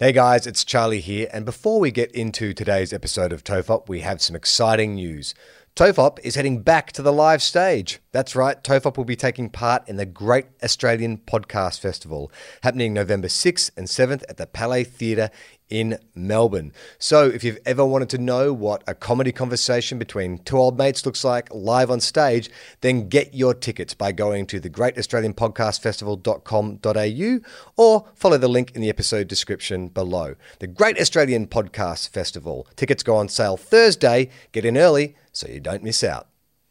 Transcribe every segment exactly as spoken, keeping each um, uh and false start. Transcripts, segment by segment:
Hey guys, it's Charlie here, and before we get into today's episode of TOEFOP, we have some exciting news. TOEFOP is heading back to the live stage. That's right, TOEFOP will be taking part in the Great Australian Podcast Festival, happening November sixth and seventh at the Palais Theatre in Melbourne. So if you've ever wanted to know what a comedy conversation between two old mates looks like live on stage, then get your tickets by going to the great australian podcast festival dot com dot a u or follow the link in the episode description below. The Great Australian Podcast Festival. Tickets go on sale Thursday. Get in early so you don't miss out.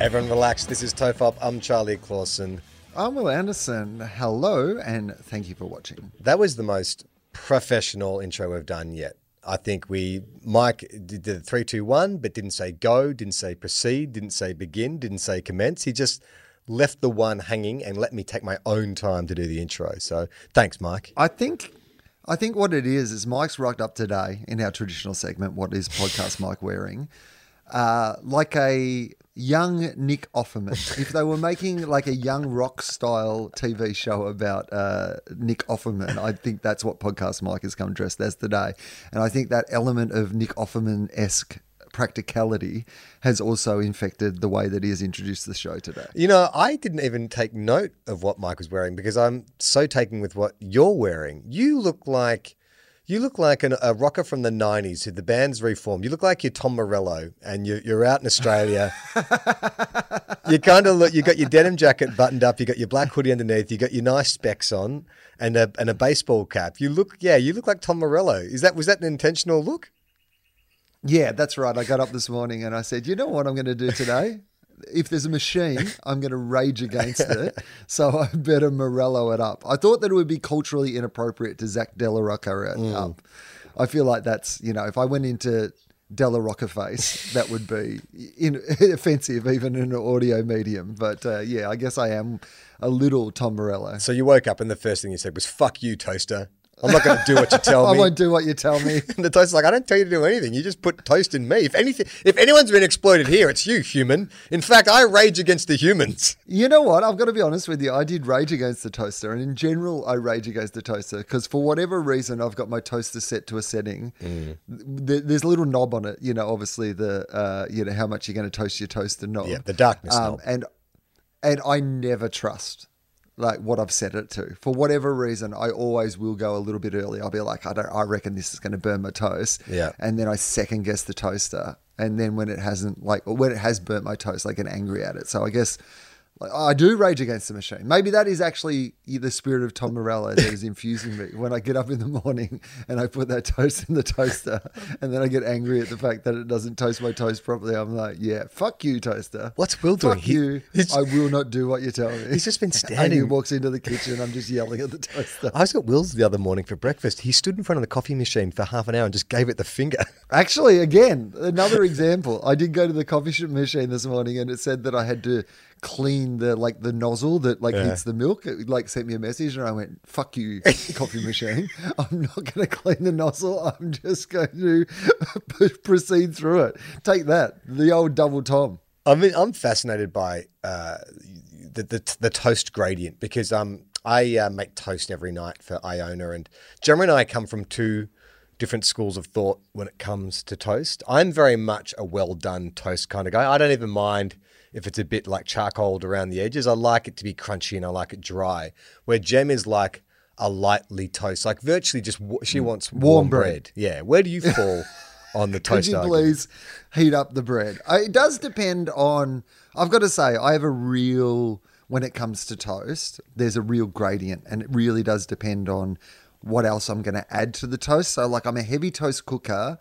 Everyone relax. This is TOEFOP. I'm Charlie Clausen. I'm Will Anderson. Hello, and thank you for watching. That was the most professional intro we've done yet. I think we, Mike did the three, two, one, but didn't say go, didn't say proceed, didn't say begin, didn't say commence. He just left the one hanging and let me take my own time to do the intro. So thanks, Mike. I think... I think what it is, is Mike's rocked up today in our traditional segment, What is Podcast Mike Wearing? Uh, like a... young Nick Offerman. If they were making like a young rock style T V show about uh, Nick Offerman, I think that's what Podcast Mike has come dressed as today. And I think that element of Nick Offerman-esque practicality has also infected the way that he has introduced the show today. You know, I didn't even take note of what Mike was wearing because I'm so taken with what you're wearing. You look like... You look like an, a rocker from the nineties who the band's reformed. You look like you're Tom Morello and you, you're out in Australia. You kind of look, you got your denim jacket buttoned up, you got your black hoodie underneath, you got your nice specs on and a, and a baseball cap. You look, yeah, you look like Tom Morello. Is that, was that an intentional look? Yeah, that's right. I got up this morning and I said, you know what I'm going to do today? If there's a machine, I'm going to rage against it, so I better Morello it up. I thought that it would be culturally inappropriate to Zach De La Rocca it mm. up. I feel like that's, you know, if I went into De La Rocca face, that would be in- offensive even in an audio medium. But uh, yeah, I guess I am a little Tom Morello. So you woke up and the first thing you said was, fuck you, toaster. I'm not going to do what you tell me. I won't do what you tell me. The toaster's like, I don't tell you to do anything. You just put toast in me. If anything, if anyone's been exploited here, it's you, human. In fact, I rage against the humans. You know what? I've got to be honest with you. I did rage against the toaster. And in general, I rage against the toaster because for whatever reason, I've got my toaster set to a setting. Mm. There's a little knob on it. You know, obviously, the uh, you know how much you're going to toast your toaster knob. Yeah, the darkness um, knob. And, and I never trust like what I've set it to. For whatever reason, I always will go a little bit early. I'll be like, I don't, I reckon this is going to burn my toast. Yeah. And then I second guess the toaster. And then when it hasn't, like, or when it has burnt my toast, I get angry at it. So I guess like, I do rage against the machine. Maybe that is actually the spirit of Tom Morello that is infusing me when I get up in the morning and I put that toast in the toaster and then I get angry at the fact that it doesn't toast my toast properly. I'm like, yeah, fuck you, toaster. What's Will doing? Fuck you. I will not do what you tell me. He's just been standing. And he walks into the kitchen. I'm just yelling at the toaster. I was at Will's the other morning for breakfast. He stood in front of the coffee machine for half an hour and just gave it the finger. Actually, again, another example. I did go to the coffee shop machine this morning and it said that I had to clean the like the nozzle that like yeah. hits the milk. It like sent me a message and I went, fuck you, coffee machine. I'm not going to clean the nozzle. I'm just going to proceed through it. Take that, the old double Tom. I mean, I'm fascinated by uh, the, the the toast gradient because um I uh, make toast every night for Iona, and Gemma and I come from two different schools of thought when it comes to toast. I'm very much a well done toast kind of guy. I don't even mind if it's a bit like charcoaled around the edges. I like it to be crunchy and I like it dry. Where Gem is like a lightly toast, like virtually just w- she wants warm, warm bread. bread. Yeah. Where do you fall on the toast? Could you argument? Please heat up the bread? It does depend on, I've got to say, I have a real, when it comes to toast, there's a real gradient and it really does depend on what else I'm going to add to the toast. So like I'm a heavy toast cooker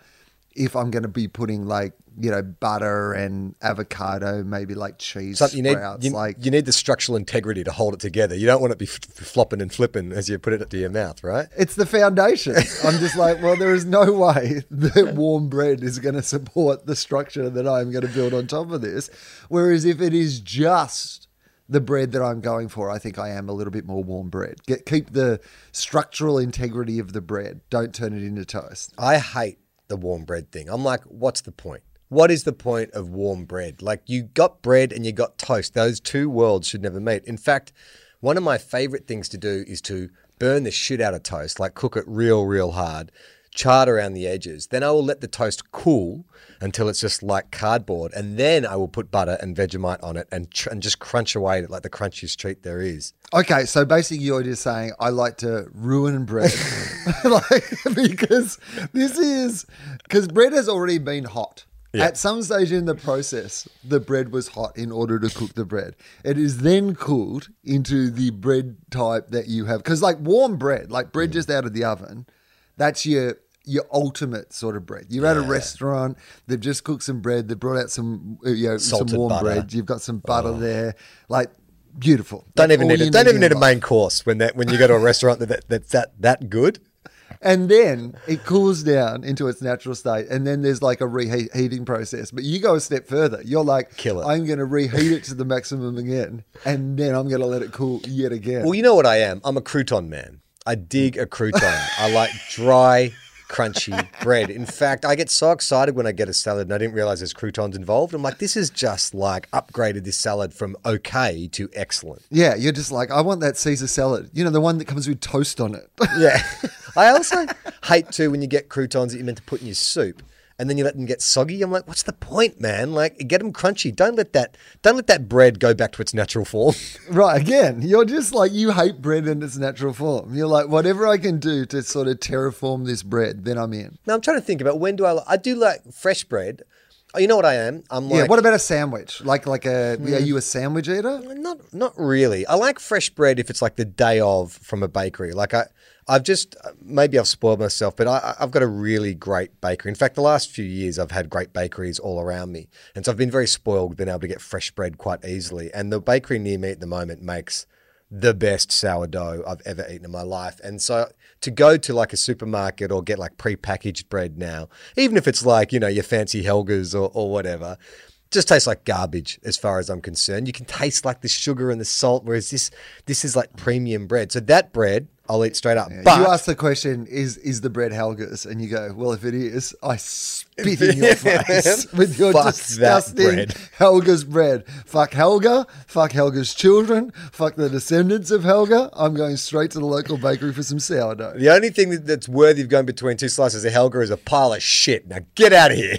if I'm going to be putting like you know, butter and avocado, maybe like cheese so you sprouts. Need, you, like, you need the structural integrity to hold it together. You don't want it to be flopping and flipping as you put it to your mouth, right? It's the foundation. I'm just like, well, there is no way that warm bread is going to support the structure that I'm going to build on top of this. Whereas if it is just the bread that I'm going for, I think I am a little bit more warm bread. Get, keep the structural integrity of the bread. Don't turn it into toast. I hate the warm bread thing. I'm like, what's the point? What is the point of warm bread? Like, you got bread and you got toast. Those two worlds should never meet. In fact, one of my favorite things to do is to burn the shit out of toast, like cook it real, real hard, char around the edges. Then I will let the toast cool until it's just like cardboard. And then I will put butter and Vegemite on it and, tr and just crunch away at it like the crunchiest treat there is. Okay, so basically you're just saying I like to ruin bread. Like, because this is, because bread has already been hot. Yeah. At some stage in the process, the bread was hot in order to cook the bread. It is then cooled into the bread type that you have. Because like warm bread, like bread mm. just out of the oven, that's your your ultimate sort of bread. You're yeah. at a restaurant, they've just cooked some bread, they brought out some, you know, some warm butter. bread. You've got some butter oh. there. Like, beautiful. Don't that's even need, a, don't need even need a main course when that when you go to a restaurant that, that that's that that good. And then it cools down into its natural state. And then there's like a reheating process. But you go a step further. You're like, kill it. I'm going to reheat it to the maximum again. And then I'm going to let it cool yet again. Well, you know what I am? I'm a crouton man. I dig a crouton. I like dry, crunchy bread. In fact, I get so excited when I get a salad and I didn't realize there's croutons involved. I'm like, this is just like upgraded this salad from okay to excellent. Yeah, you're just like, I want that Caesar salad. You know, the one that comes with toast on it. Yeah. I also hate too when you get croutons that you're meant to put in your soup and then you let them get soggy. I'm like, what's the point, man? Like, get them crunchy. Don't let that don't let that bread go back to its natural form. Right, again, you're just like, you hate bread in its natural form. You're like, whatever I can do to sort of terraform this bread, then I'm in. Now, I'm trying to think about when do I – I do like fresh bread. Oh, you know what I am? I'm like, yeah, what about a sandwich? Like like a mm, are you a sandwich eater? Not not really. I like fresh bread if it's like the day of from a bakery. Like I I've just maybe I've spoiled myself, but I I've got a really great bakery. In fact, the last few years I've had great bakeries all around me. And so I've been very spoiled being able to get fresh bread quite easily. And the bakery near me at the moment makes the best sourdough I've ever eaten in my life. And so to go to like a supermarket or get like pre-packaged bread now, even if it's like, you know, your fancy Helga's or, or whatever, just tastes like garbage as far as I'm concerned. You can taste like the sugar and the salt, whereas this this is like premium bread. So that bread, I'll eat straight up. Yeah, but you ask the question, is is the bread Helga's? And you go, well, if it is, I spit in your face with your fuck disgusting bread. Helga's bread. Fuck Helga, fuck Helga's children, fuck the descendants of Helga. I'm going straight to the local bakery for some sourdough. The only thing that's worthy of going between two slices of Helga is a pile of shit. Now get out of here.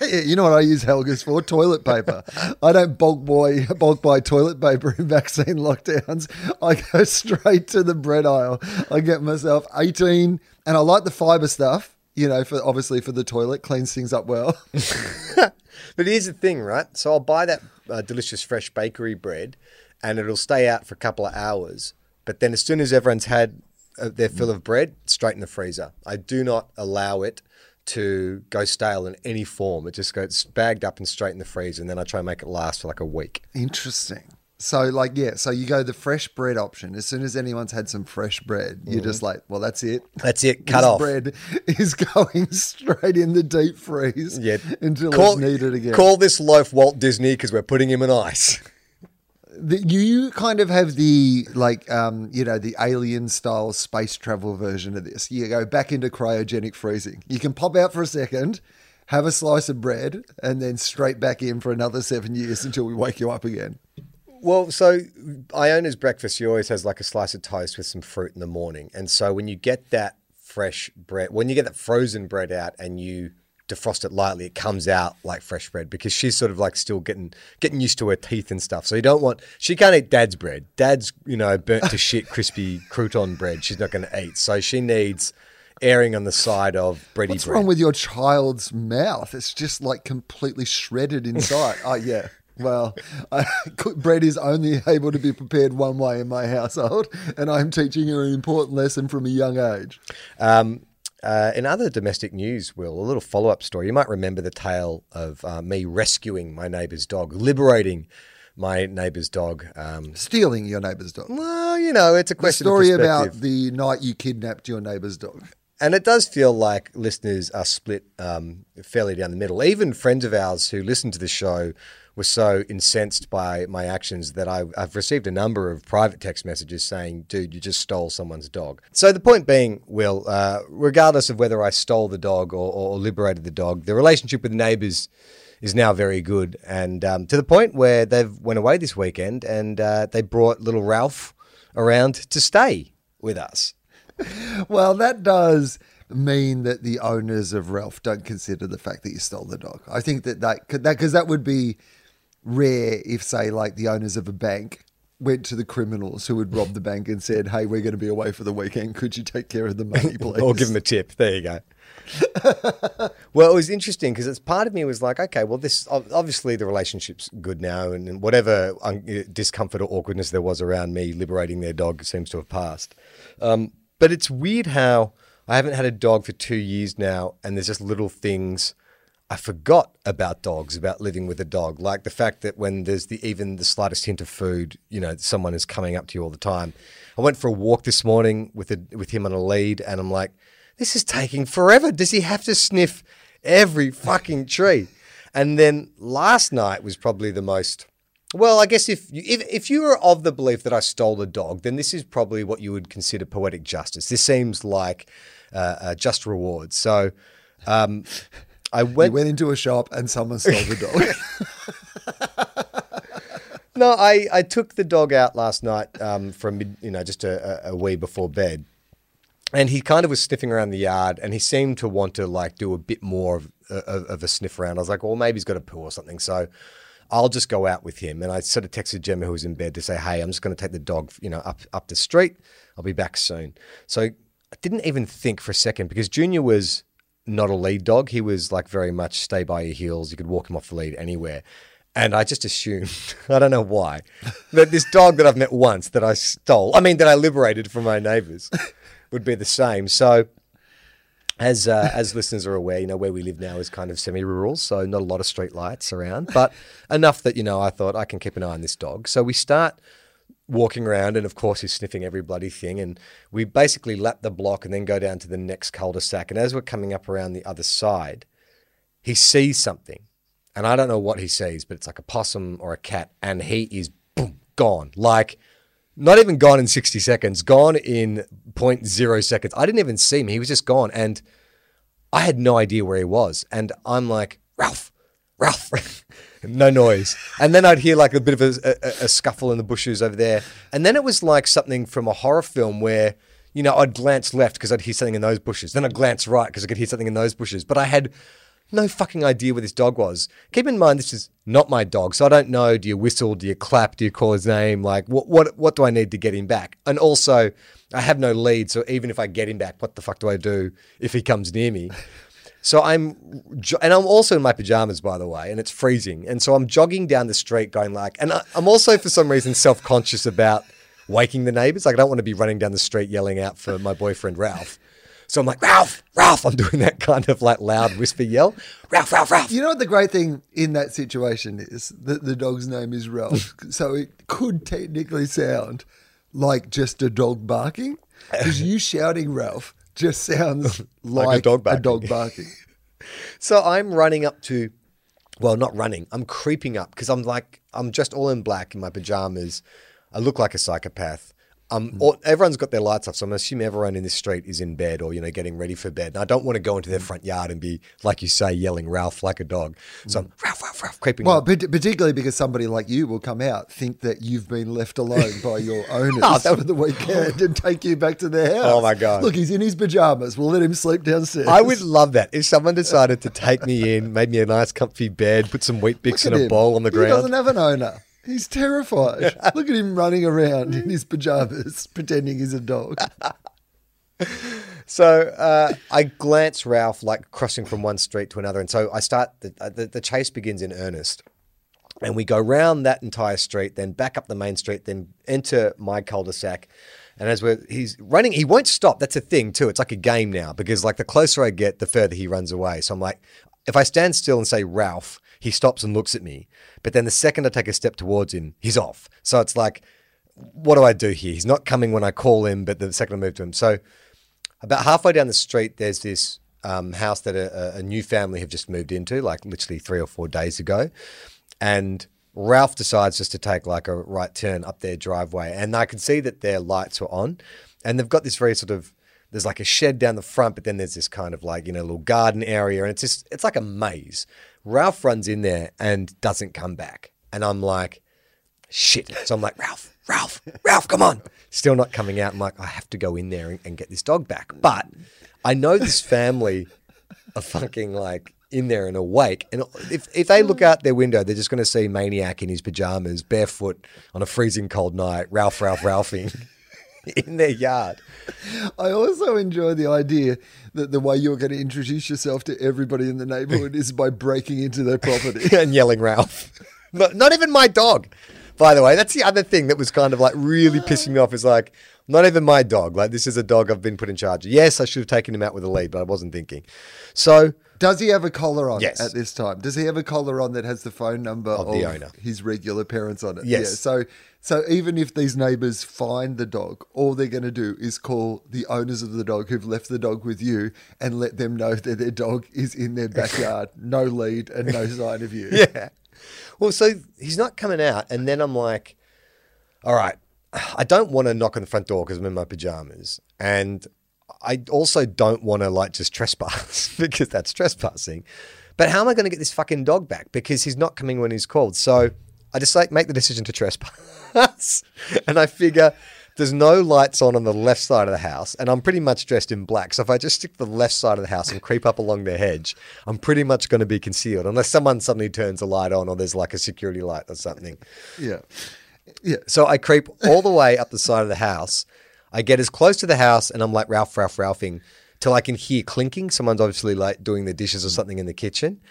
You know what I use Helga's for? Toilet paper. I don't bulk buy, bulk buy toilet paper in vaccine lockdowns. I go straight to the bread aisle. I get myself eighteen, and I like the fibre stuff, you know, for obviously for the toilet, cleans things up well. But here's the thing, right? So I'll buy that uh, delicious fresh bakery bread, and it'll stay out for a couple of hours. But then as soon as everyone's had uh, their fill of bread, straight in the freezer. I do not allow it to go stale in any form. It just goes bagged up and straight in the freezer, and then I try and make it last for like a week. Interesting. So like, yeah, so you go the fresh bread option. As soon as anyone's had some fresh bread, mm-hmm. you're just like, well, that's it. That's it, cut off. Bread is going straight in the deep freeze yeah. until call, it's needed again. Call this loaf Walt Disney because we're putting him in ice. The, you kind of have the, like, um, you know, the alien style space travel version of this. You go back into cryogenic freezing. You can pop out for a second, have a slice of bread, and then straight back in for another seven years until we wake you up again. Well, so Iona's breakfast, she always has like a slice of toast with some fruit in the morning. And so when you get that fresh bread, when you get that frozen bread out and you defrost it lightly, it comes out like fresh bread because she's sort of like still getting getting used to her teeth and stuff. So you don't want, she can't eat dad's bread. Dad's, you know, burnt to shit, crispy crouton bread she's not going to eat. So she needs airing on the side of bready What's bread. What's wrong with your child's mouth? It's just like completely shredded inside. Oh, yeah. Well, I, bread is only able to be prepared one way in my household, and I'm teaching her an important lesson from a young age. Um, Uh, in other domestic news, Will, a little follow-up story. You might remember the tale of uh, me rescuing my neighbour's dog, liberating my neighbour's dog. Um, Stealing your neighbour's dog. Well, you know, it's a question of perspective. The story about the night you kidnapped your neighbour's dog. And it does feel like listeners are split um, fairly down the middle. Even friends of ours who listen to the show were so incensed by my actions that I, I've received a number of private text messages saying, dude, you just stole someone's dog. So the point being, Will, uh, regardless of whether I stole the dog or, or liberated the dog, the relationship with the neighbours is now very good. And um, to the point where they've went away this weekend and uh, they brought little Ralph around to stay with us. Well, that does mean that the owners of Ralph don't consider the fact that you stole the dog. I think that that could, that because that would be rare if, say, like the owners of a bank went to the criminals who had robbed the bank and said, hey, we're going to be away for the weekend. Could you take care of the money, please? Or give them a tip. There you go. Well, it was interesting because it's part of me was like, okay, well, this obviously the relationship's good now, and whatever un- discomfort or awkwardness there was around me liberating their dog seems to have passed. Um, But it's weird how I haven't had a dog for two years now, and there's just little things I forgot about dogs, about living with a dog, like the fact that when there's the even the slightest hint of food, you know, someone is coming up to you all the time. I went for a walk this morning with a, with him on a lead, and I'm like, this is taking forever. Does he have to sniff every fucking tree? And then last night was probably the most. Well, I guess if you, if if you were of the belief that I stole a dog, then this is probably what you would consider poetic justice. This seems like uh, a just reward. So um, I went... You went into a shop and someone stole the dog. No, I, I took the dog out last night um, from, mid, you know, just a, a wee before bed. And he kind of was sniffing around the yard and he seemed to want to like do a bit more of, of, of a sniff around. I was like, well, maybe he's got a poo or something. So... I'll just go out with him. And I sort of texted Gemma, who was in bed, to say, hey, I'm just going to take the dog, you know, up, up the street. I'll be back soon. So I didn't even think for a second because Junior was not a lead dog. He was like very much stay by your heels. You could walk him off the lead anywhere. And I just assumed, I don't know why, that this dog that I've met once that I stole, I mean, that I liberated from my neighbors would be the same. So As uh, as listeners are aware, you know, where we live now is kind of semi-rural, so not a lot of street lights around, but enough that, you know, I thought I can keep an eye on this dog. So we start walking around and, of course, he's sniffing every bloody thing, and we basically lap the block and then go down to the next cul-de-sac. And as we're coming up around the other side, he sees something, and I don't know what he sees, but it's like a possum or a cat, and he is, boom, gone, like... Not even gone in sixty seconds, gone in zero point zero seconds. I didn't even see him. He was just gone. And I had no idea where he was. And I'm like, Ralph, Ralph, no noise. And then I'd hear like a bit of a, a, a scuffle in the bushes over there. And then it was like something from a horror film where, you know, I'd glance left because I'd hear something in those bushes. Then I'd glance right because I could hear something in those bushes. But I had no fucking idea where this dog was. Keep in mind, this is not my dog, so I don't know. Do you whistle? Do you clap? Do you call his name? Like, what what, what do I need to get him back? And also, I have no lead, so even if I get him back, what the fuck do I do if he comes near me? So I'm, and I'm also in my pajamas, by the way, and it's freezing. And so I'm jogging down the street going like, and I'm also for some reason self-conscious about waking the neighbors. Like, I don't want to be running down the street yelling out for my boyfriend, Ralph. So I'm like, Ralph, Ralph. I'm doing that kind of like loud whisper yell. Ralph, Ralph, Ralph. You know what the great thing in that situation is? That the dog's name is Ralph. So it could technically sound like just a dog barking. Because you shouting Ralph just sounds like, like a dog barking. A dog barking. So I'm running up to, well, not running. I'm creeping up because I'm like, I'm just all in black in my pajamas. I look like a psychopath. Um, or everyone's got their lights off, so I'm assuming everyone in this street is in bed or, you know, getting ready for bed. And I don't want to go into their front yard and be, like you say, yelling Ralph like a dog. So I'm Ralph, Ralph, Ralph, creeping Well, up. Particularly because somebody like you will come out, think that you've been left alone by your owners oh, that, for the weekend and take you back to their house. Oh, my God. Look, he's in his pajamas. We'll let him sleep downstairs. I would love that. If someone decided to take me in, made me a nice comfy bed, put some Weet Bix in a him. bowl on the he ground. He doesn't have an owner. He's terrified. Look at him running around in his pajamas, pretending he's a dog. So uh, I glance Ralph like crossing from one street to another. And so I start, the, the, the chase begins in earnest. And we go round that entire street, then back up the main street, then enter my cul-de-sac. And as we're, he's running, he won't stop. That's a thing too. It's like a game now because like the closer I get, the further he runs away. So I'm like, if I stand still and say Ralph, he stops and looks at me. But then the second I take a step towards him, he's off. So it's like, what do I do here? He's not coming when I call him, but the second I move to him. So about halfway down the street, there's this um, house that a, a new family have just moved into, like literally three or four days ago. And Ralph decides just to take like a right turn up their driveway. And I can see that their lights were on. And they've got this very sort of, there's like a shed down the front, but then there's this kind of like, you know, little garden area. And it's just, it's like a maze. Ralph runs in there and doesn't come back. And I'm like, shit. So I'm like, Ralph, Ralph, Ralph, come on. Still not coming out. I'm like, I have to go in there and, and get this dog back. But I know this family are fucking like, in there and awake, and if if they look out their window, they're just going to see Maniac in his pajamas, barefoot on a freezing cold night, Ralph, Ralph, Ralphing in their yard. I also enjoy the idea that the way you're going to introduce yourself to everybody in the neighborhood is by breaking into their property and yelling Ralph. Not, not even my dog, by the way. That's the other thing that was kind of like really pissing me off is like, not even my dog. Like, this is a dog I've been put in charge of. Yes, I should have taken him out with a lead, but I wasn't thinking. So. Does he have a collar on yes. at this time? Does he have a collar on that has the phone number of, of the owner, his regular parents on it? Yes. Yeah, so so even if these neighbors find the dog, all they're going to do is call the owners of the dog who've left the dog with you and let them know that their dog is in their backyard, no lead and no sign of you. Yeah. Well, so he's not coming out. And then I'm like, all right, I don't want to knock on the front door because I'm in my pajamas. And I also don't want to like just trespass because that's trespassing. But how am I going to get this fucking dog back? Because he's not coming when he's called. So I just like make the decision to trespass. And I figure there's no lights on on the left side of the house. And I'm pretty much dressed in black. So if I just stick to the left side of the house and creep up along the hedge, I'm pretty much going to be concealed unless someone suddenly turns a light on or there's like a security light or something. Yeah. Yeah. So I creep all the way up the side of the house. I get as close to the house and I'm like Ralph, Ralph, Ralphing till I can hear clinking. Someone's obviously like doing the dishes or something in the kitchen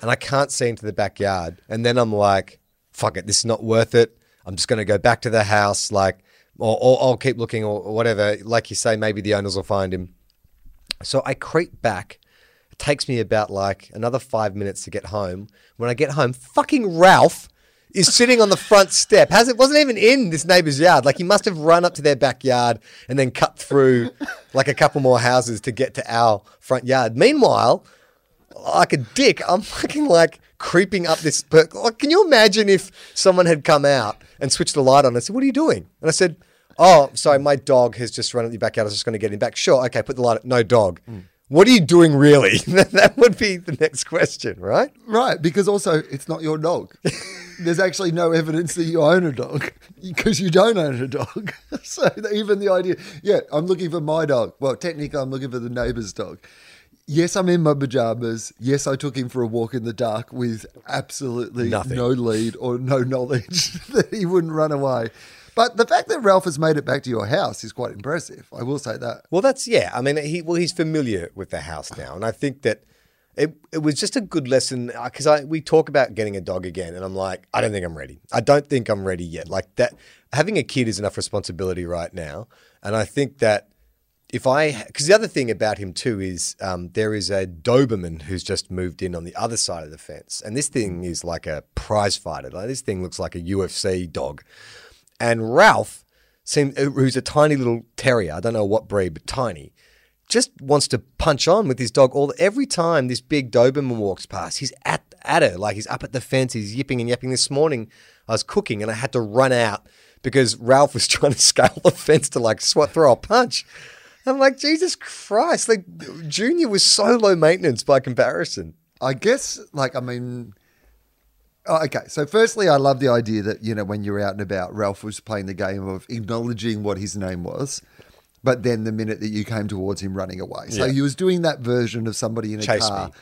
and I can't see into the backyard. And then I'm like, fuck it, this is not worth it. I'm just going to go back to the house like, or, or I'll keep looking or, or whatever. Like you say, maybe the owners will find him. So I creep back. It takes me about like another five minutes to get home. When I get home, fucking Ralph is sitting on the front step. Has it wasn't even in this neighbor's yard. Like he must have run up to their backyard and then cut through like a couple more houses to get to our front yard. Meanwhile, like a dick, I'm fucking like creeping up this. Per- like, can you imagine if someone had come out and switched the light on and said, "What are you doing?" And I said, "Oh, sorry, my dog has just run up your backyard. I was just going to get him back." Sure, okay, put the light up. No dog. Mm. What are you doing really? That would be the next question, right? Right, because also it's not your dog. There's actually no evidence that you own a dog because you don't own a dog. So even the idea, yeah, I'm looking for my dog. Well, technically I'm looking for the neighbor's dog. Yes, I'm in my pajamas. Yes, I took him for a walk in the dark with absolutely Nothing. no lead or no knowledge that he wouldn't run away. But the fact that Ralph has made it back to your house is quite impressive. I will say that. Well, that's, yeah. I mean, he well, he's familiar with the house now. And I think that it it was just a good lesson because I we talk about getting a dog again and I'm like, I don't think I'm ready. I don't think I'm ready yet. Like that, having a kid is enough responsibility right now. And I think that if I, because the other thing about him too is um, there is a Doberman who's just moved in on the other side of the fence. And this thing is like a prize fighter. Like this thing looks like a U F C dog. And Ralph, seemed, who's a tiny little terrier, I don't know what breed, but tiny, just wants to punch on with his dog. All every time this big Doberman walks past, he's at, at her, like he's up at the fence, he's yipping and yapping. This morning I was cooking and I had to run out because Ralph was trying to scale the fence to like swat, throw a punch. I'm like, Jesus Christ, like Junior was so low maintenance by comparison. I guess like, I mean... Oh, okay, so firstly, I love the idea that, you know, when you're out and about, Ralph was playing the game of acknowledging what his name was, but then the minute that you came towards him running away. So yeah. He was doing that version of somebody in a Chase car me.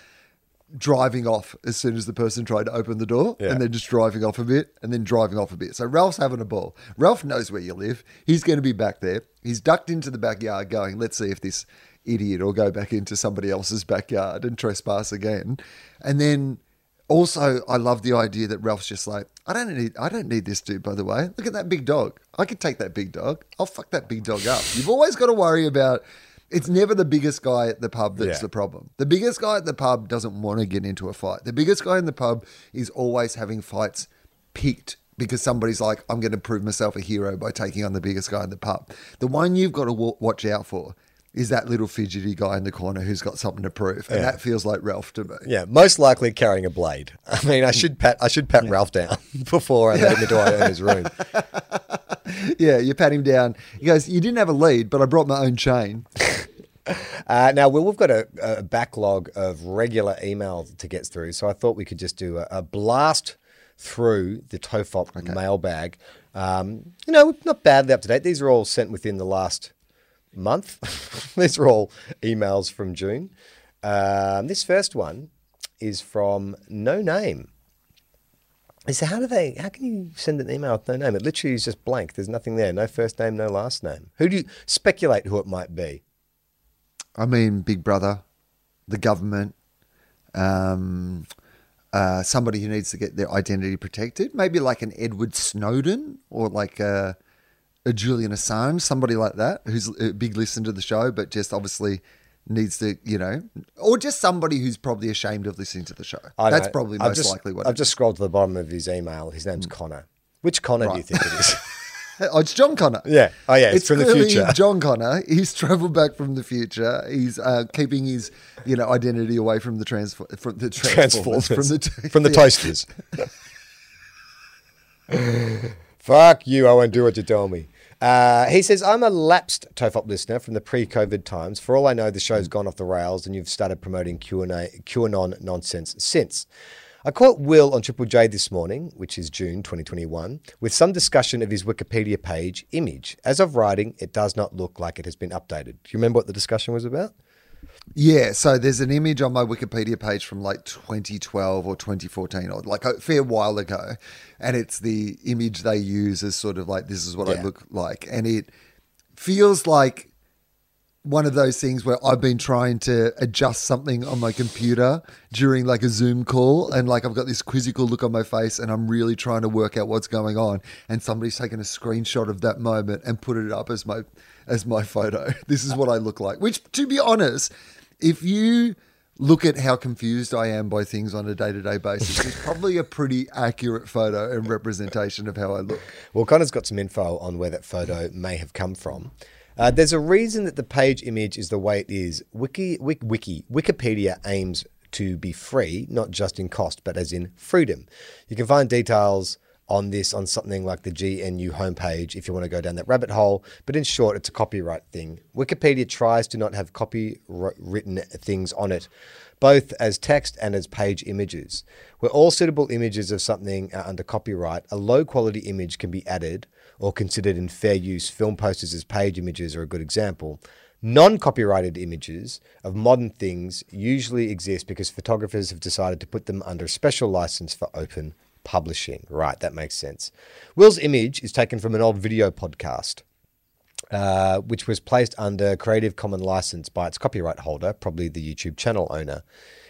driving off as soon as the person tried to open the door yeah. and then just driving off a bit and then driving off a bit. So Ralph's having a ball. Ralph knows where you live. He's going to be back there. He's ducked into the backyard going, let's see if this idiot will go back into somebody else's backyard and trespass again. And then... Also, I love the idea that Ralph's just like, I don't need, I don't need this dude, by the way. Look at that big dog. I could take that big dog. I'll fuck that big dog up. You've always got to worry about, it's never the biggest guy at the pub that's yeah. the problem. The biggest guy at the pub doesn't want to get into a fight. The biggest guy in the pub is always having fights picked because somebody's like, I'm going to prove myself a hero by taking on the biggest guy in the pub. The one you've got to w- watch out for is that little fidgety guy in the corner who's got something to prove. And yeah. that feels like Ralph to me. Yeah, most likely carrying a blade. I mean, I should pat I should pat yeah. Ralph down before I let him into Iona's room. Yeah, you pat him down. He goes, you didn't have a lead, but I brought my own chain. Uh, now, Will, we've got a, a backlog of regular email to get through, so I thought we could just do a, a blast through the T O F O P okay. mailbag. Um, you know, not badly up to date. These are all sent within the last month. These are all emails from June. Um, this first one is from No Name. He said, how do they, how can you send an email with no name? It literally is just blank. There's nothing there. No first name, no last name. Who do you speculate who it might be? I mean, Big Brother, the government, um, uh, somebody who needs to get their identity protected. Maybe like an Edward Snowden or like a, a Julian Assange, somebody like that, who's a big listener to the show, but just obviously needs to, you know, or just somebody who's probably ashamed of listening to the show. I That's know. probably I've most just, likely what I've it just is. Scrolled to the bottom of his email. His name's mm. Connor. Which Connor right. do you think it is? Oh, it's John Connor. Yeah. Oh, yeah. It's, it's from the future. John Connor. He's travelled back from the future. He's uh, keeping his, you know, identity away from the trans from the transformers, transformers. from the t- from the yeah. toasters. Fuck you! I won't do what you tell me. Uh, he says, I'm a lapsed T O F O P listener from the pre-COVID times. For all I know, the show's gone off the rails and you've started promoting Q and A, QAnon nonsense since. I caught Will on Triple J this morning, which is June twenty twenty-one, with some discussion of his Wikipedia page image. As of writing, it does not look like it has been updated. Do you remember what the discussion was about? Yeah, so there's an image on my Wikipedia page from like twenty twelve or twenty fourteen or like a fair while ago, and it's the image they use as sort of like, this is what yeah. I look like. And it feels like one of those things where I've been trying to adjust something on my computer during like a Zoom call, and like I've got this quizzical look on my face and I'm really trying to work out what's going on, and somebody's taken a screenshot of that moment and put it up as my as my photo. This is what I look like. Which, to be honest, if you look at how confused I am by things on a day-to-day basis, it's probably a pretty accurate photo and representation of how I look. Well, Connor's got some info on where that photo may have come from. Uh, there's a reason that the page image is the way it is. Wiki, wiki, wiki, Wikipedia aims to be free, not just in cost, but as in freedom. You can find details on this on something like the G N U homepage if you want to go down that rabbit hole. But in short, it's a copyright thing. Wikipedia tries to not have copywritten things on it, both as text and as page images. Where all suitable images of something are under copyright, a low-quality image can be added or considered in fair use. Film posters as page images are a good example. Non-copyrighted images of modern things usually exist because photographers have decided to put them under a special license for open publishing. Right, that makes sense. Will's image is taken from an old video podcast, Uh, which was placed under Creative Commons license by its copyright holder, probably the YouTube channel owner.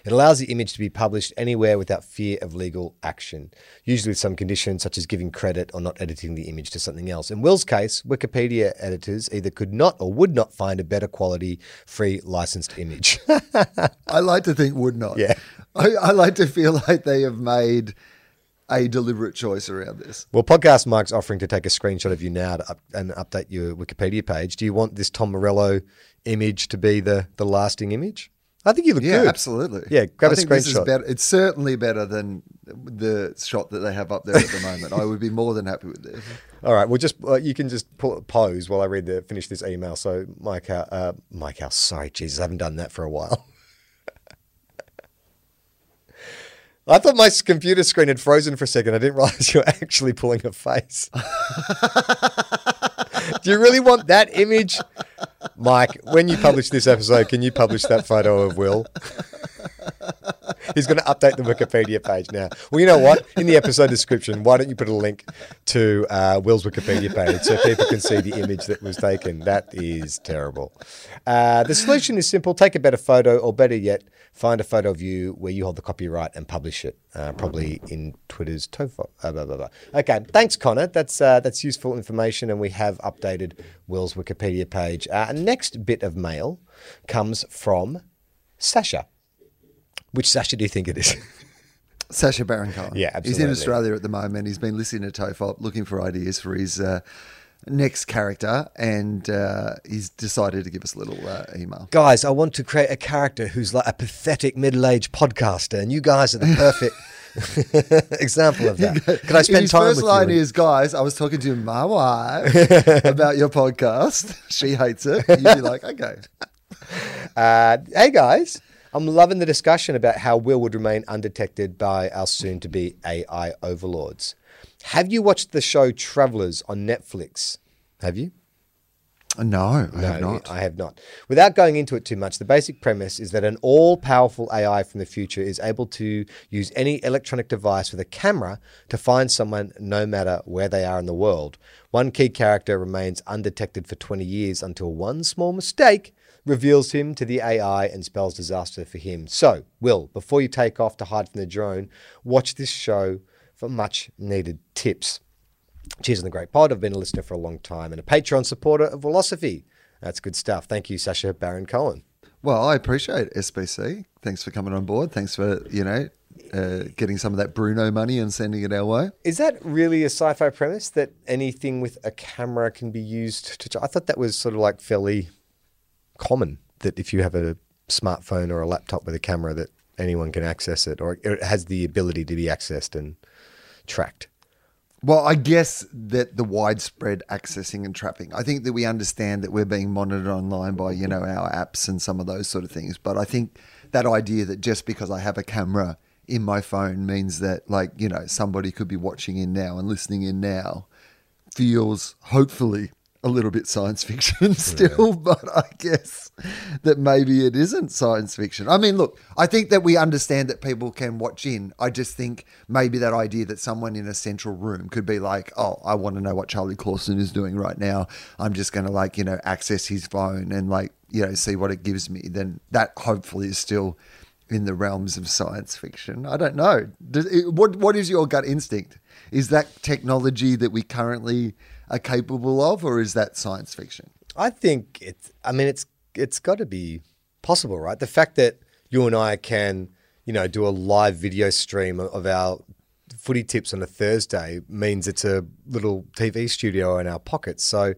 It allows the image to be published anywhere without fear of legal action, usually with some conditions such as giving credit or not editing the image to something else. In Will's case, Wikipedia editors either could not or would not find a better quality free licensed image. I like to think would not. Yeah, I, I like to feel like they have made a deliberate choice around this. Well, Podcast Mike's offering to take a screenshot of you now to up, and update your Wikipedia page. Do you want this Tom Morello image to be the, the lasting image? I think you look yeah, good. Yeah, absolutely. Yeah, grab I a think screenshot. This is better. It's certainly better than the shot that they have up there at the moment. I would be more than happy with this. All right, well, just uh, you can just pull, pause while I read the finish this email. So, Mike, uh, uh, Mike, oh, sorry, Jesus, I haven't done that for a while. I thought my computer screen had frozen for a second. I didn't realize you were actually pulling a face. Do you really want that image? Mike, when you publish this episode, can you publish that photo of Will? He's going to update the Wikipedia page now. Well, you know what? In the episode description, why don't you put a link to uh, Will's Wikipedia page so people can see the image that was taken? That is terrible. Uh, the solution is simple. Take a better photo, or better yet, find a photo of you where you hold the copyright and publish it, uh, probably in Twitter's Tofo. Uh, blah, blah, blah. Okay, thanks, Connor. That's, uh, that's useful information, and we have updated Will's Wikipedia page. Uh, next bit of mail comes from Sasha. Which Sasha do you think it is? Sasha Baron Cohen. Yeah, absolutely. He's in Australia at the moment. He's been listening to Tofop, looking for ideas for his uh, next character, and uh, he's decided to give us a little uh, email. Guys, I want to create a character who's like a pathetic middle-aged podcaster, and you guys are the perfect... example of that. Can I spend time with you? His first line is, guys, I was talking to my wife about your podcast. She hates it. You'd be like, okay. Uh, hey, guys. I'm loving the discussion about how Will would remain undetected by our soon-to-be A I overlords. Have you watched the show Travelers on Netflix? Have you? No, I no, have not. I have not. Without going into it too much, the basic premise is that an all-powerful A I from the future is able to use any electronic device with a camera to find someone no matter where they are in the world. One key character remains undetected for twenty years until one small mistake reveals him to the A I and spells disaster for him. So, Will, before you take off to hide from the drone, watch this show for much-needed tips. Cheers on the great pod. I've been a listener for a long time and a Patreon supporter of Willosophy. That's good stuff. Thank you, Sasha Baron Cohen. Well, I appreciate it, S B C. Thanks for coming on board. Thanks for, you know, uh, getting some of that Bruno money and sending it our way. Is that really a sci-fi premise, that anything with a camera can be used to... I thought that was sort of like fairly common, that if you have a smartphone or a laptop with a camera that anyone can access it, or it has the ability to be accessed and tracked. Well, I guess that the widespread accessing and trapping, I think that we understand that we're being monitored online by, you know, our apps and some of those sort of things. But I think that idea that just because I have a camera in my phone means that, like, you know, somebody could be watching in now and listening in now feels hopefully a little bit science fiction still, yeah. But I guess that maybe it isn't science fiction. I mean, look, I think that we understand that people can watch in. I just think maybe that idea that someone in a central room could be like, oh, I want to know what Charlie Clausen is doing right now. I'm just going to, like, you know, access his phone and, like, you know, see what it gives me. Then that hopefully is still in the realms of science fiction. I don't know. Does it, what What is your gut instinct? Is that technology that we currently are capable of, or is that science fiction? I think it's, I mean, it's it's got to be possible, right? The fact that you and I can, you know, do a live video stream of our footy tips on a Thursday means it's a little T V studio in our pockets. So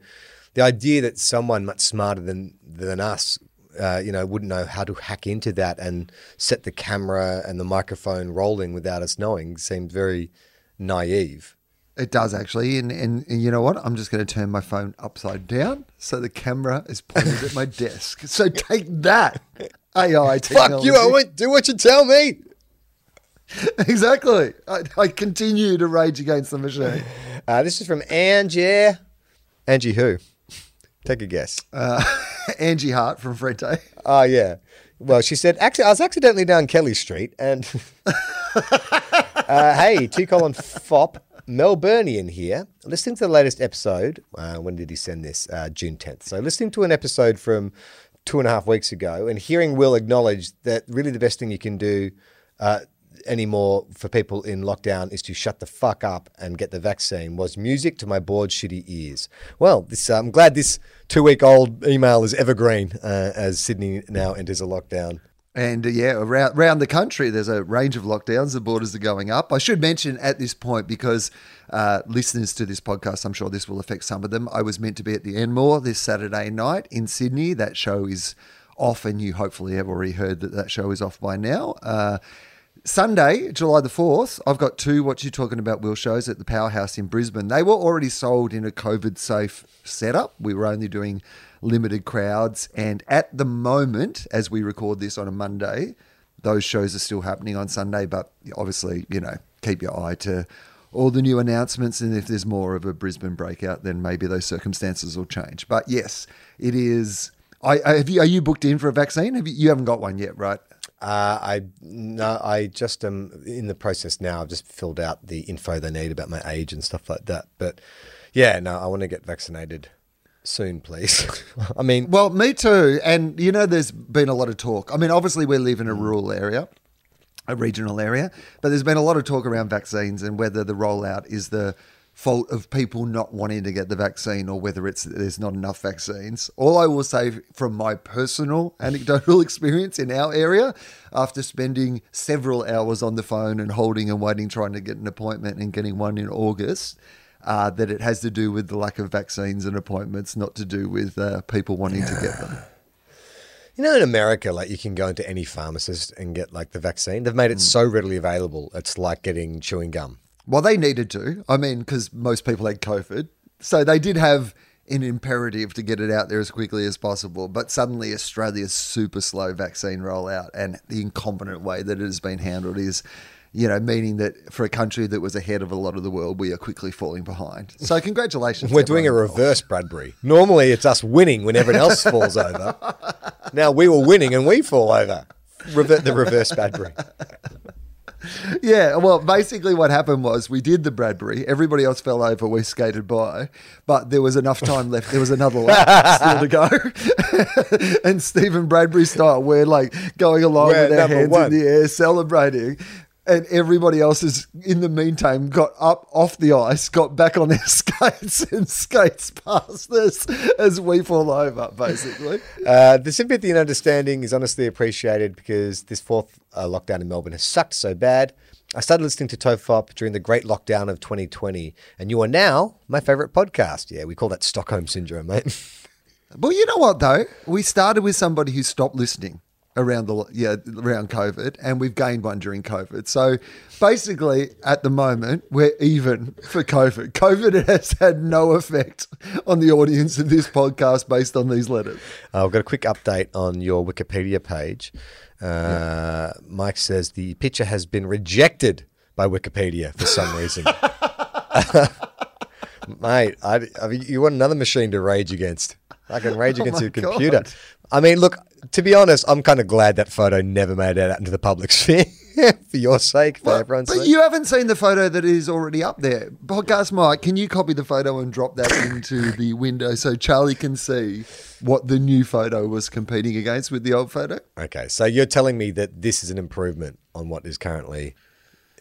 the idea that someone much smarter than, than us Uh, you know, wouldn't know how to hack into that and set the camera and the microphone rolling without us knowing seems very naive. It does, actually. And, and, and you know what? I'm just going to turn my phone upside down so the camera is pointed at my desk. So take that, A I technology. Fuck you, I won't do what you tell me. Exactly. I, I continue to rage against the machine. Uh, this is from Angie. Angie who? Take a guess. Uh, Angie Hart from Frente. Oh, yeah. Well, she said, actually, I was accidentally down Kelly Street. And uh, hey, T. Colin Fop, Melburnian here. Listening to the latest episode. Uh, when did he send this? Uh, June tenth. So listening to an episode from two and a half weeks ago and hearing Will acknowledge that really the best thing you can do uh, anymore for people in lockdown is to shut the fuck up and get the vaccine was music to my bored shitty ears. Well, this, uh, I'm glad this two-week-old email is evergreen uh, as Sydney now enters a lockdown. And uh, yeah, around, around the country, there's a range of lockdowns. The borders are going up. I should mention at this point, because uh, listeners to this podcast, I'm sure this will affect some of them, I was meant to be at the Enmore this Saturday night in Sydney. That show is off, and you hopefully have already heard that that show is off by now. Uh, Sunday, July the fourth, I've got two What You Talking About Will shows at the Powerhouse in Brisbane. They were already sold in a COVID-safe setup. We were only doing limited crowds. And at the moment, as we record this on a Monday, those shows are still happening on Sunday. But obviously, you know, keep your eye to all the new announcements. And if there's more of a Brisbane breakout, then maybe those circumstances will change. But yes, it is. I, I have you, are you booked in for a vaccine? Have you, you haven't got one yet, right? Uh, I no, I just am in the process now. I've just filled out the info they need about my age and stuff like that. But yeah, no, I want to get vaccinated soon, please. I mean, well, me too. And you know, there's been a lot of talk. I mean, obviously, we live in a rural area, a regional area, but there's been a lot of talk around vaccines and whether the rollout is the fault of people not wanting to get the vaccine or whether it's there's not enough vaccines. All I will say from my personal anecdotal experience in our area, after spending several hours on the phone and holding and waiting, trying to get an appointment and getting one in August, uh, that it has to do with the lack of vaccines and appointments, not to do with uh, people wanting yeah. to get them. You know, in America, like you can go into any pharmacist and get like the vaccine. They've made it mm. so readily available. It's like getting chewing gum. Well, they needed to. I mean, because most people had COVID. So they did have an imperative to get it out there as quickly as possible. But suddenly Australia's super slow vaccine rollout and the incompetent way that it has been handled is, you know, meaning that for a country that was ahead of a lot of the world, we are quickly falling behind. So congratulations. We're doing a reverse Bradbury. Normally it's us winning when everyone else falls over. Now we were winning and we fall over. Revert the reverse Bradbury. Yeah, well, basically what happened was we did the Bradbury. Everybody else fell over. We skated by, but there was enough time left. There was another lap still to go. And Stephen Bradbury style, we're like going along we're with our hands one. in the air, celebrating. And everybody else is, in the meantime, got up off the ice, got back on their skates and skates past us as we fall over, basically. Uh, the sympathy and understanding is honestly appreciated because this fourth uh, lockdown in Melbourne has sucked so bad. I started listening to T O F O P during the great lockdown of twenty twenty, and you are now my favourite podcast. Yeah, we call that Stockholm Syndrome, mate. Well, you know what, though? We started with somebody who stopped listening around the yeah around COVID, and we've gained one during COVID. So basically, at the moment, we're even for COVID. COVID has had no effect on the audience of this podcast based on these letters. I've uh, got a quick update on your Wikipedia page. Uh, yeah. Mike says the picture has been rejected by Wikipedia for some reason. Mate, I, I mean, you want another machine to rage against. I can rage against oh your computer. God. I mean, look, to be honest, I'm kind of glad that photo never made it out into the public sphere for your sake, for well, everyone's but sake. But you haven't seen the photo that is already up there. Podcast Mike, can you copy the photo and drop that into the window so Charlie can see what the new photo was competing against with the old photo? Okay, so you're telling me that this is an improvement on what is currently...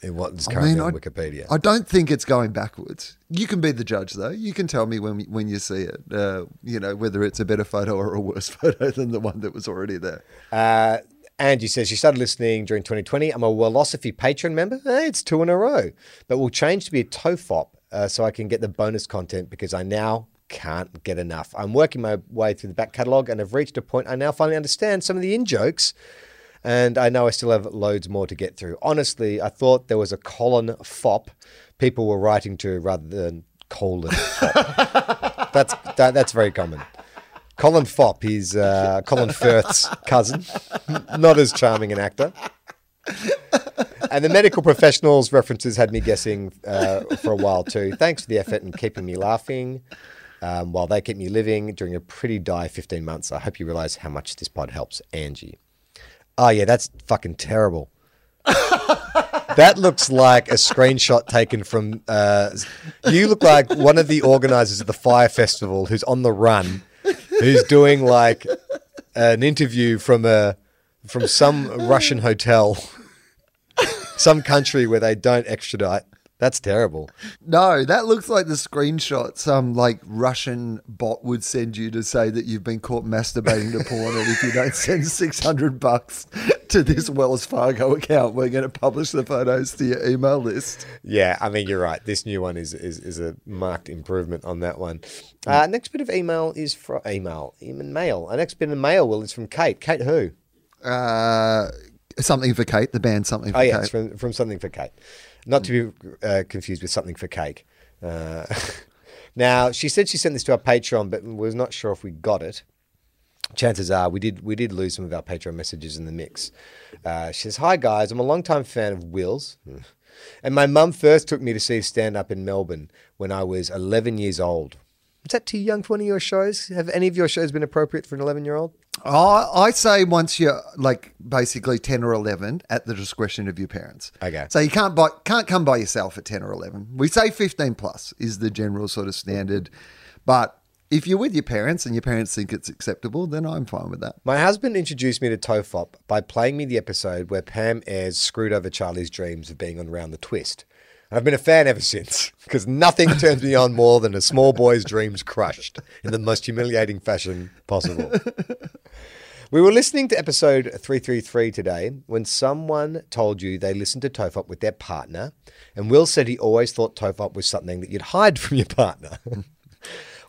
What is currently I mean, on I, Wikipedia? I don't think it's going backwards. You can be the judge, though. You can tell me when when you see it, uh, you know, whether it's a better photo or a worse photo than the one that was already there. Uh, Angie says she started listening during twenty twenty. I'm a Wellosophy patron member. Hey, it's two in a row, but we'll change to be a T O F O P uh, so I can get the bonus content because I now can't get enough. I'm working my way through the back catalogue and have reached a point I now finally understand some of the in-jokes. And I know I still have loads more to get through. Honestly, I thought there was a colon fop people were writing to rather than colon fop. that's, that, that's very common. Colin Fop is uh, Colin Firth's cousin. Not as charming an actor. And the medical professionals references had me guessing uh, for a while too. Thanks for the effort and keeping me laughing. Um, while they keep me living during a pretty dire fifteen months, I hope you realise how much this pod helps, Angie. Oh, yeah, that's fucking terrible. That looks like a screenshot taken from... Uh, you look like one of the organisers of the Fire Festival who's on the run, who's doing, like, an interview from a from some Russian hotel, some country where they don't extradite. That's terrible. No, that looks like the screenshot some like Russian bot would send you to say that you've been caught masturbating to porn, and if you don't send six hundred bucks to this Wells Fargo account, we're going to publish the photos to your email list. Yeah, I mean, you're right. This new one is is, is a marked improvement on that one. Uh, next bit of email is from email, even mail. Our next bit of mail, Will, is from Kate. Kate who? Uh, Something for Kate, the band Something for Kate. Oh, yeah, Kate. It's from, from Something for Kate. Not to be uh, confused with Something for Cake. Uh, now, she said she sent this to our Patreon, but was not sure if we got it. Chances are we did we did lose some of our Patreon messages in the mix. Uh, she says, hi, guys. I'm a long-time fan of Will's. And my mum first took me to see stand-up in Melbourne when I was eleven years old. Was that too young for one of your shows? Have any of your shows been appropriate for an eleven-year-old? Oh, I say once you're like basically ten or eleven, at the discretion of your parents. Okay. So you can't buy, can't come by yourself at ten or eleven. We say fifteen plus is the general sort of standard. But if you're with your parents and your parents think it's acceptable, then I'm fine with that. My husband introduced me to T O F O P by playing me the episode where Pam Ayres screwed over Charlie's dreams of being on Round the Twist. I've been a fan ever since, because nothing turns me on more than a small boy's dreams crushed in the most humiliating fashion possible. We were listening to episode three thirty-three today when someone told you they listened to T O F O P with their partner, and Will said he always thought T O F O P was something that you'd hide from your partner.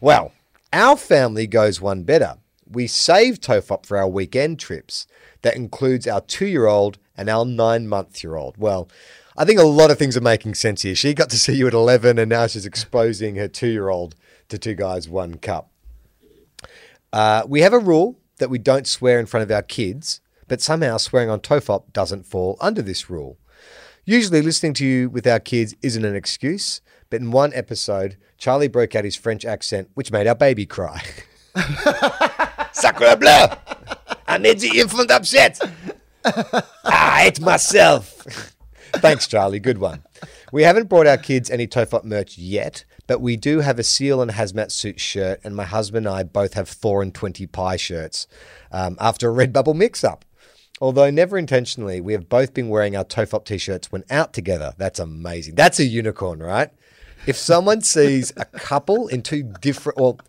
Well, our family goes one better. We save T O F O P for our weekend trips. That includes our two-year-old and our nine-month-year-old. Well, I think a lot of things are making sense here. She got to see you at eleven, and now she's exposing her two-year-old to Two Guys, One Cup. Uh, we have a rule that we don't swear in front of our kids, but somehow swearing on T O F O P doesn't fall under this rule. Usually listening to you with our kids isn't an excuse, but in one episode, Charlie broke out his French accent, which made our baby cry. Sacre bleu! I made the infant upset! I hate myself! Thanks, Charlie. Good one. We haven't brought our kids any T O F O P merch yet, but we do have a seal and hazmat suit shirt, and my husband and I both have Thor and twenty pie shirts um, after a Redbubble mix-up. Although never intentionally, we have both been wearing our T O F O P t-shirts when out together. That's amazing. That's a unicorn, right? If someone sees a couple in two different... Well,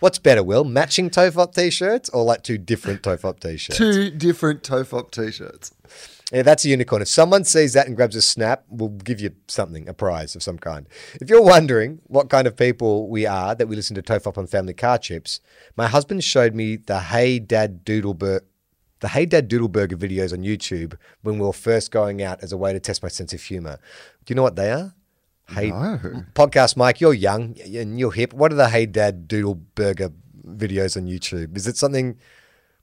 what's better, Will? Matching T O F O P t-shirts or like two different T O F O P t-shirts? Two different T O F O P t-shirts. Yeah, that's a unicorn. If someone sees that and grabs a snap, we'll give you something, a prize of some kind. If you're wondering what kind of people we are that we listen to T O F O P on Family Car Chips, my husband showed me the Hey Dad Doodleberg, the Hey Dad Doodleberger videos on YouTube when we were first going out as a way to test my sense of humor. Do you know what they are? Hey, no. Podcast Mike, you're young and you're hip. What are the Hey Dad Doodleberger videos on YouTube? Is it something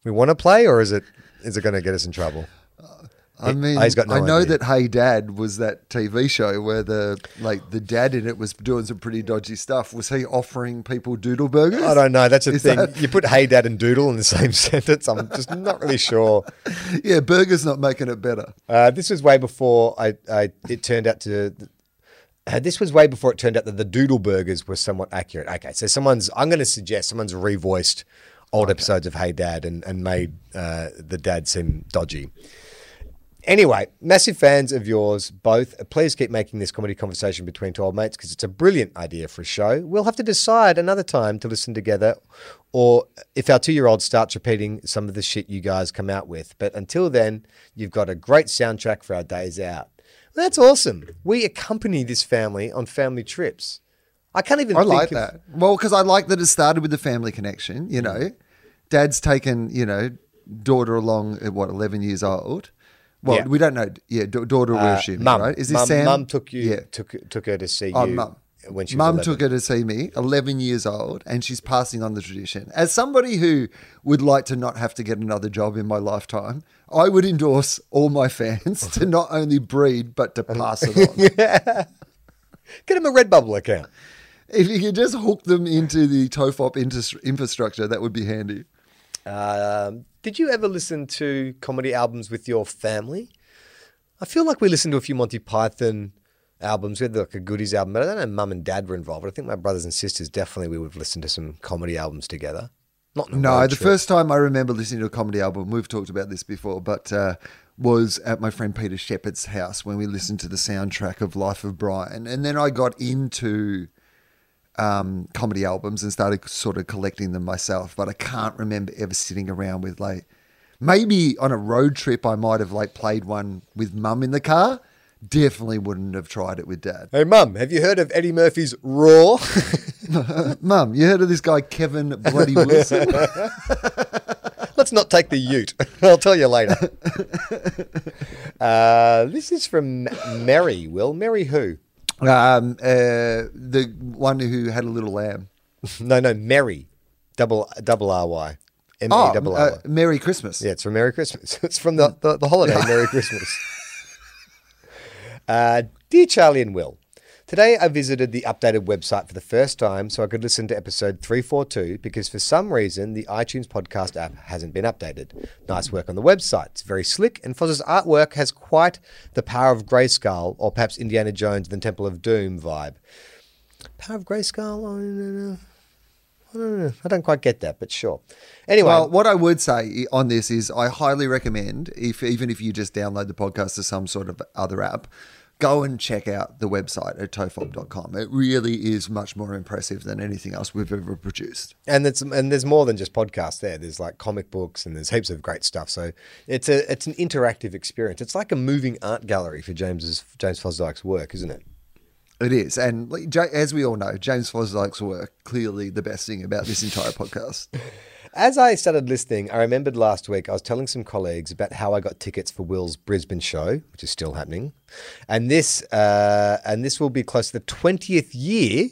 we want to play, or is it is it going to get us in trouble? Uh, I mean, oh, no I know idea. that Hey Dad was that T V show where the like the dad in it was doing some pretty dodgy stuff. Was he offering people doodle burgers? I don't know. That's a Is thing. That... You put Hey Dad and doodle in the same sentence. I'm just not really sure. Yeah, burger's not making it better. Uh, this was way before I, I it turned out to uh, – this was way before it turned out that the doodle burgers were somewhat accurate. Okay, so someone's – I'm going to suggest someone's revoiced old okay. episodes of Hey Dad and, and made uh, the dad seem dodgy. Anyway, massive fans of yours both. Please keep making this comedy conversation between two old mates because it's a brilliant idea for a show. We'll have to decide another time to listen together, or if our two-year-old starts repeating some of the shit you guys come out with. But until then, you've got a great soundtrack for our days out. That's awesome. We accompany this family on family trips. I can't even I think like of that. Well, because I like that it started with the family connection, you know. Dad's taken, you know, daughter along at, what, eleven years old. Well, yeah. we don't know. Yeah, daughter, we're assuming, uh, right? Is this mum, Sam? Mum took you, yeah. took took her to see oh, you mum. when she mum was Mum took her to see me, eleven years old, and she's passing on the tradition. As somebody who would like to not have to get another job in my lifetime, I would endorse all my fans to not only breed, but to pass it on. Yeah. Get them a Redbubble account. If you could just hook them into the T O F O P infrastructure, that would be handy. Um, did you ever listen to comedy albums with your family? I feel like we listened to a few Monty Python albums. We had like a goodies album, but I don't know if mum and dad were involved. But I think my brothers and sisters definitely we would have listened to some comedy albums together. Not No, the trip. first time I remember listening to a comedy album, we've talked about this before, but uh, was at my friend Peter Shepherd's house when we listened to the soundtrack of Life of Brian. And then I got into... Um, comedy albums and started sort of collecting them myself, but I can't remember ever sitting around with like, maybe on a road trip I might have like played one with mum in the car. Definitely wouldn't have tried it with dad. Hey mum, have you heard of Eddie Murphy's Raw? Mum, you heard of this guy Kevin Bloody Wilson? Let's not take the ute. I'll tell you later. uh, this is from Mary. Will Mary who? Um, uh, the one who had a little lamb. No, no, Merry, double double R Y, M A double R Y. Merry Christmas. Yeah, it's from Merry Christmas. It's from the the, the holiday Merry Christmas. Uh, dear Charlie and Will, Today I visited the updated website for the first time so I could listen to episode three forty-two because for some reason the iTunes podcast app hasn't been updated. Nice work on the website. It's very slick and Foz's artwork has quite the Power of Grayskull or perhaps Indiana Jones and the Temple of Doom vibe. Power of Grayskull? Oh, no, no. I don't quite get that, but sure. Anyway. Well, what I would say on this is I highly recommend, if even if you just download the podcast to some sort of other app, go and check out the website at tofob dot com. It really is much more impressive than anything else we've ever produced. And it's, and there's more than just podcasts there. There's like comic books and there's heaps of great stuff. So it's a it's an interactive experience. It's like a moving art gallery for James's James Fosdyke's work, isn't it? It is. And as we all know, James Fosdyke's work, clearly the best thing about this entire podcast. As I started listening, I remembered last week I was telling some colleagues about how I got tickets for Will's Brisbane show, which is still happening. And this uh, and this will be close to the twentieth year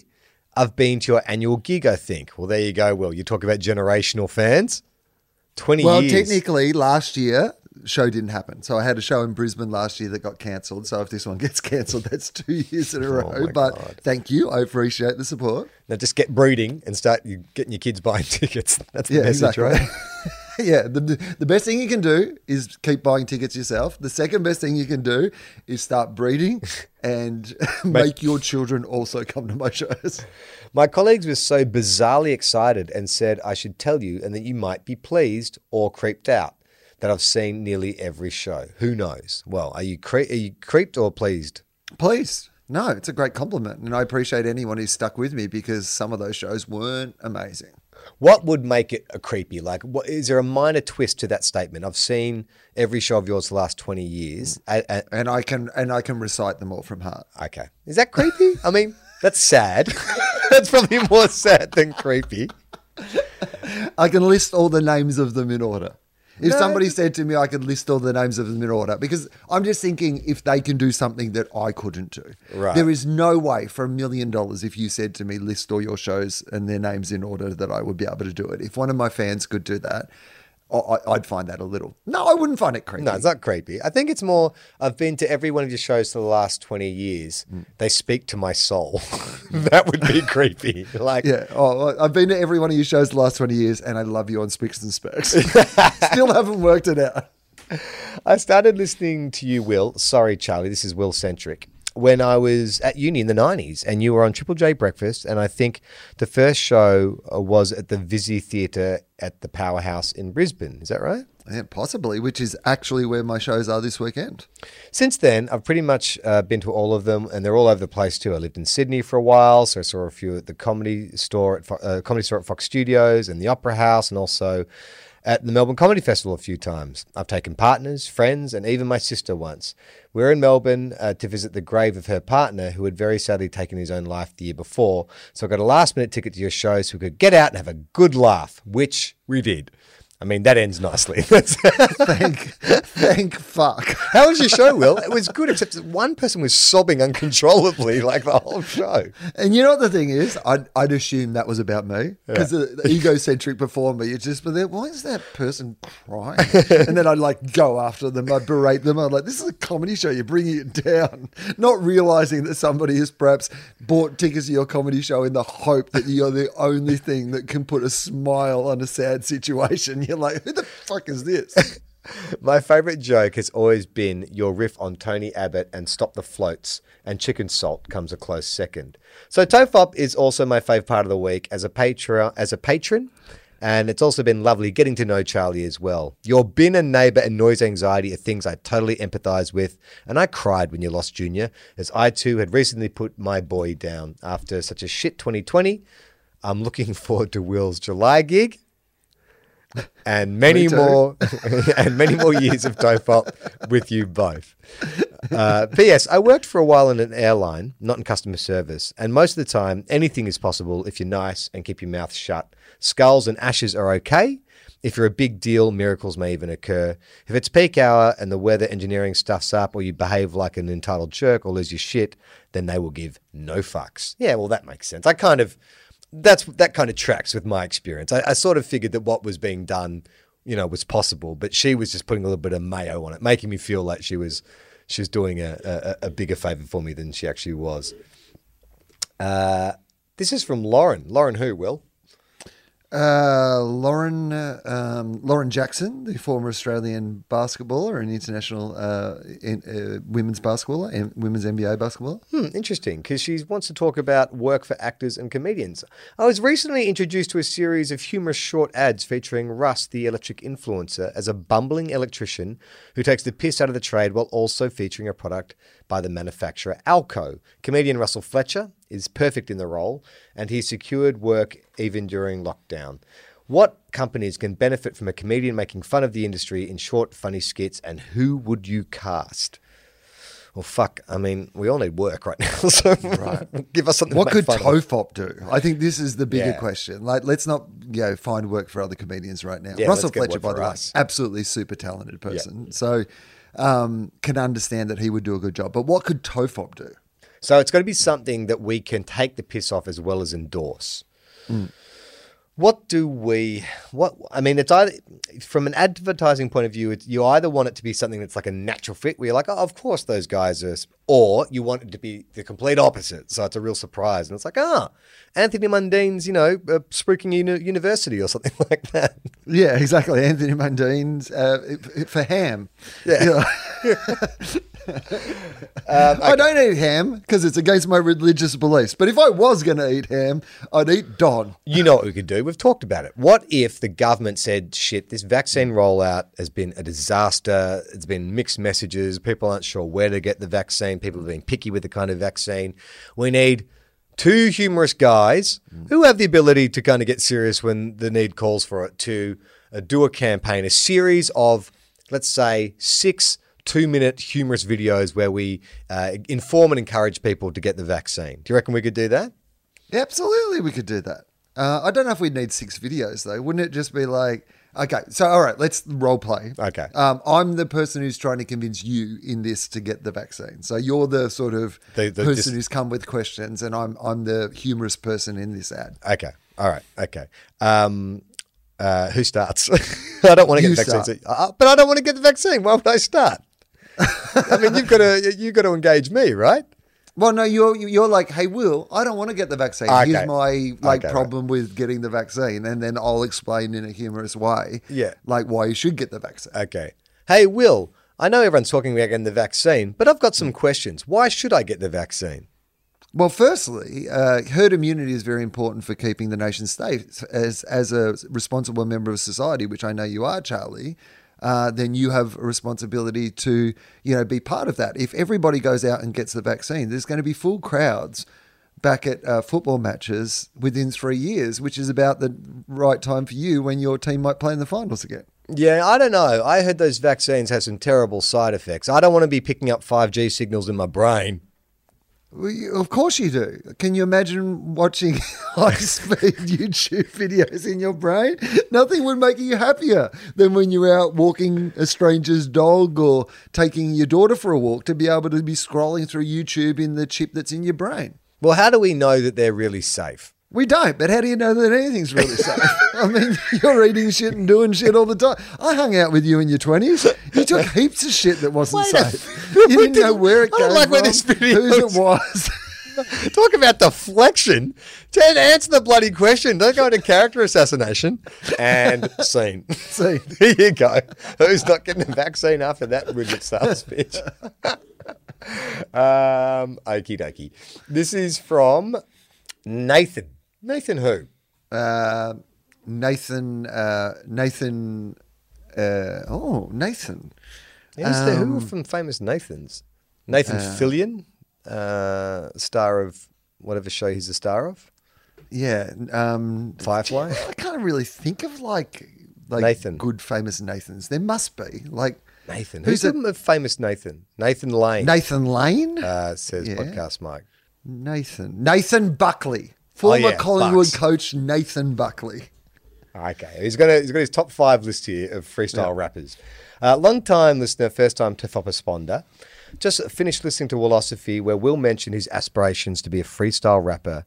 of being to your annual gig, I think. Well, there you go, Will. You talk about generational fans. twenty well, years. Well, technically, last year... show didn't happen. So I had a show in Brisbane last year that got cancelled. So if this one gets cancelled, that's two years in a row. Oh but God. Thank you. I appreciate the support. Now just get brooding and start getting your kids buying tickets. That's the yeah, message, exactly. Right? Yeah. The, the best thing you can do is keep buying tickets yourself. The second best thing you can do is start breeding and make, make your children also come to my shows. My colleagues were so bizarrely excited and said I should tell you and that you might be pleased or creeped out that I've seen nearly every show. Who knows? Well, are you cre- are you creeped or pleased? Pleased. No, it's a great compliment. And I appreciate anyone who's stuck with me because some of those shows weren't amazing. What would make it a creepy? Like, what, is there a minor twist to that statement? I've seen every show of yours the last twenty years. I, I, and I can and I can recite them all from heart. Okay. Is that creepy? I mean, that's sad. That's probably more sad than creepy. I can list all the names of them in order. If no, somebody said to me, I could list all the names of them in order, because I'm just thinking if they can do something that I couldn't do. Right. There is no way for a million dollars if you said to me, list all your shows and their names in order that I would be able to do it. If one of my fans could do that, I, I'd find that a little. No, I wouldn't find it creepy. No, it's not creepy. I think it's more, I've been to every one of your shows for the last twenty years. Mm. They speak to my soul. That would be creepy. Like, yeah. Oh, I've been to every one of your shows the last twenty years and I love you on Spicks and Specks. Still haven't worked it out. I started listening to you, Will. Sorry, Charlie, this is Will-centric. When I was at uni in the nineties and you were on Triple J Breakfast, and I think the first show was at the Visi Theatre at the Powerhouse in Brisbane. Is that right? Yeah, possibly, which is actually where my shows are this weekend. Since then, I've pretty much uh, been to all of them, and they're all over the place too. I lived in Sydney for a while, so I saw a few at the Comedy Store at, Fo- uh, Comedy Store at Fox Studios and the Opera House, and also at the Melbourne Comedy Festival a few times. I've taken partners, friends, and even my sister once. We were in Melbourne uh, to visit the grave of her partner, who had very sadly taken his own life the year before. So I got a last-minute ticket to your show so we could get out and have a good laugh, which we did. I mean, that ends nicely. thank, thank fuck. How was your show, Will? It was good, except that one person was sobbing uncontrollably like the whole show. And you know what the thing is? I'd, I'd assume that was about me because yeah. the, the egocentric before me, it's just, but then, why is that person crying? And then I'd like go after them. I'd berate them. I'm like, this is a comedy show. You're bringing it down. Not realizing that somebody has perhaps bought tickets to your comedy show in the hope that you're the only thing that can put a smile on a sad situation. You're like, who the fuck is this? My favourite joke has always been your riff on Tony Abbott and Stop the Floats, and Chicken Salt comes a close second. So Tofop is also my fave part of the week as a patron, as a patron, and it's also been lovely getting to know Charlie as well. Your bin and neighbour and noise anxiety are things I totally empathise with, and I cried when you lost Junior, as I too had recently put my boy down after such a shit twenty twenty. I'm looking forward to Will's July gig. And many more, and many more years of Tofop with you both. Uh, P S I worked for a while in an airline, not in customer service, and most of the time, anything is possible if you're nice and keep your mouth shut. Skulls and ashes are okay. If you're a big deal, miracles may even occur. If it's peak hour and the weather engineering stuffs up, or you behave like an entitled jerk or lose your shit, then they will give no fucks. Yeah, well, that makes sense. I kind of. That's that kind of tracks with my experience. I, I sort of figured that what was being done, you know, was possible, but she was just putting a little bit of mayo on it, making me feel like she was she was doing a, a, a bigger favor for me than she actually was. Uh, this is from Lauren. Lauren who, Will? Uh, Lauren uh, um, Lauren Jackson, the former Australian basketballer and international uh, in, uh, women's basketballer and women's N B A basketballer. Hmm, interesting, because she wants to talk about work for actors and comedians. I was recently introduced to a series of humorous short ads featuring Russ, the electric influencer, as a bumbling electrician who takes the piss out of the trade while also featuring a product by the manufacturer Alco. Comedian Russell Fletcher is perfect in the role, and he secured work even during lockdown. What companies can benefit from a comedian making fun of the industry in short, funny skits, and who would you cast? Well, fuck, I mean, we all need work right now, so right. Give us something. What could T O F O P do? I think this is the bigger yeah. question. Like, let's not, you know, find work for other comedians right now. Yeah, Russell Fletcher, by the way, absolutely super talented person, yeah. so um, can understand that he would do a good job. But what could T O F O P do? So it's got to be something that we can take the piss off as well as endorse. Mm. What do we, what, I mean, it's either, from an advertising point of view, it's, you either want it to be something that's like a natural fit where you're like, oh, of course those guys are, or you want it to be the complete opposite. So it's a real surprise. And it's like, ah, oh, Anthony Mundine's, you know, uh, Spooking uni- University or something like that. Yeah, exactly. Anthony Mundine's uh, for ham. Yeah. You know? um, okay. I don't eat ham because it's against my religious beliefs. But if I was going to eat ham, I'd eat Don. You know what we could do? We've talked about it. What if the government said, shit, this vaccine rollout has been a disaster. It's been mixed messages. People aren't sure where to get the vaccine. People are being picky with the kind of vaccine. We need two humorous guys who have the ability to kind of get serious when the need calls for it to uh, do a campaign, a series of, let's say, six two-minute humorous videos where we uh, inform and encourage people to get the vaccine. Do you reckon we could do that? Yeah, absolutely, we could do that. Uh, I don't know if we'd need six videos, though. Wouldn't it just be like, okay, so all right, let's role play. Okay. Um, I'm the person who's trying to convince you in this to get the vaccine. So you're the sort of the, the, person just... who's come with questions, and I'm I'm the humorous person in this ad. Okay. All right. Okay. Um uh, who starts? I don't want to get the vaccine. Uh, but I don't want to get the vaccine. Why would I start? I mean, you've got to you've got to engage me, right? Well, no, you're you're like, hey, Will, I don't want to get the vaccine. Okay. Here's my like okay, problem right. with getting the vaccine, and then I'll explain in a humorous way, yeah, like why you should get the vaccine. Okay, hey, Will, I know everyone's talking about getting the vaccine, but I've got some questions. Why should I get the vaccine? Well, firstly, uh, herd immunity is very important for keeping the nation safe as as a responsible member of society, which I know you are, Charlie. Uh, then you have a responsibility to, you know, be part of that. If everybody goes out and gets the vaccine, there's going to be full crowds back at uh, football matches within three years, which is about the right time for you when your team might play in the finals again. Yeah, I don't know. I heard those vaccines have some terrible side effects. I don't want to be picking up five G signals in my brain. Well, you, of course you do. Can you imagine watching high-speed YouTube videos in your brain? Nothing would make you happier than when you're out walking a stranger's dog or taking your daughter for a walk to be able to be scrolling through YouTube in the chip that's in your brain. Well, how do we know that they're really safe? We don't, but how do you know that anything's really safe? I mean, you're eating shit and doing shit all the time. I hung out with you in your twenties. You took heaps of shit that wasn't Wait safe. You didn't, didn't know where it I came don't like from, where this video whose was. it was. Talk about deflection. Ted, answer the bloody question. Don't go into character assassination. And scene. Scene. Here you go. Who's not getting the vaccine after that rigid sales pitch? um, okie dokie. This is from Nathan. Nathan who? Uh, Nathan, uh, Nathan, uh, oh, Nathan. Yes, um, who are from famous Nathans? Nathan uh, Fillion, uh, star of whatever show he's a star of. Yeah. Um, Firefly. I can't really think of like, like Nathan. Good famous Nathans. There must be like. Nathan. Who's, who's a, a famous Nathan? Nathan Lane. Nathan Lane? Uh, says yeah. Podcast Mike. Nathan. Nathan Buckley. Former oh, yeah, Collingwood Bucks. coach Nathan Buckley. Okay, he's got a, he's got his top five list here of freestyle yeah. rappers. Uh, long time listener, first time T F O P responder. Just finished listening to Willosophy, where Will mentioned his aspirations to be a freestyle rapper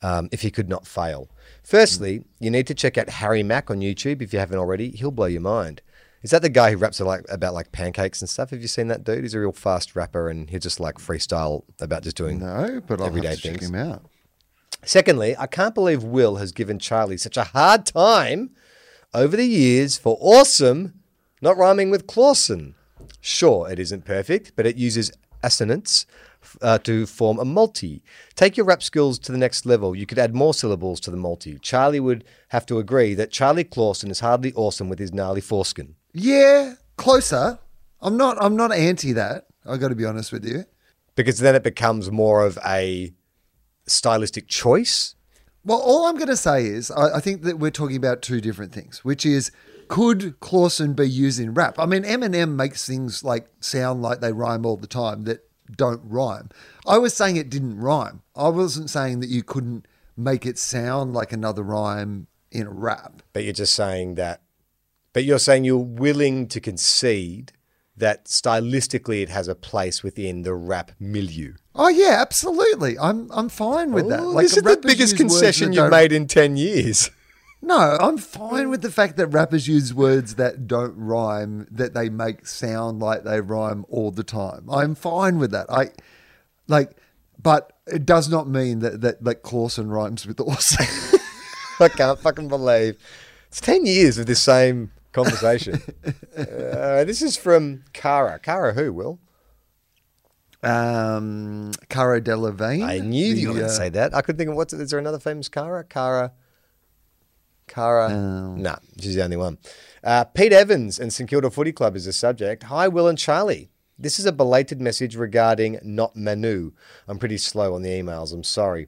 um, if he could not fail. Firstly, mm. you need to check out Harry Mack on YouTube if you haven't already. He'll blow your mind. Is that the guy who raps like, about like pancakes and stuff? Have you seen that dude? He's a real fast rapper and he's just like freestyle about just doing no, but everyday I'll have to things. Check him out. Secondly, I can't believe Will has given Charlie such a hard time over the years for awesome not rhyming with Clawson. Sure, it isn't perfect, but it uses assonance uh, to form a multi. Take your rap skills to the next level. You could add more syllables to the multi. Charlie would have to agree that Charlie Clawson is hardly awesome with his gnarly foreskin. Yeah, closer. I'm not, I'm not anti that. I've got to be honest with you. Because then it becomes more of a stylistic choice. Well, all I'm going to say is I, I think that we're talking about two different things, which is, could Clawson be used in rap? I mean, Eminem makes things like sound like they rhyme all the time that don't rhyme. I was saying it didn't rhyme. I wasn't saying that you couldn't make it sound like another rhyme in a rap. But you're just saying that, but you're saying you're willing to concede that stylistically it has a place within the rap milieu. Oh yeah, absolutely. I'm I'm fine with that. Ooh, like, this is the biggest concession you've made in ten years. No, I'm fine with the fact that rappers use words that don't rhyme, that they make sound like they rhyme all the time. I'm fine with that. I like, but it does not mean that that like Clawson rhymes with awesome. I can't fucking believe it's ten years of this same conversation. Uh, this is from Cara. Cara who, Will? Um, Cara Delevingne. I knew the, you were going to say that. I couldn't think of what's it. Is there another famous Cara? Cara. Cara. Um, nah, she's the only one. Uh, Pete Evans and St Kilda Footy Club is the subject. Hi, Will and Charlie. This is a belated message regarding Not Manu. I'm pretty slow on the emails. I'm sorry.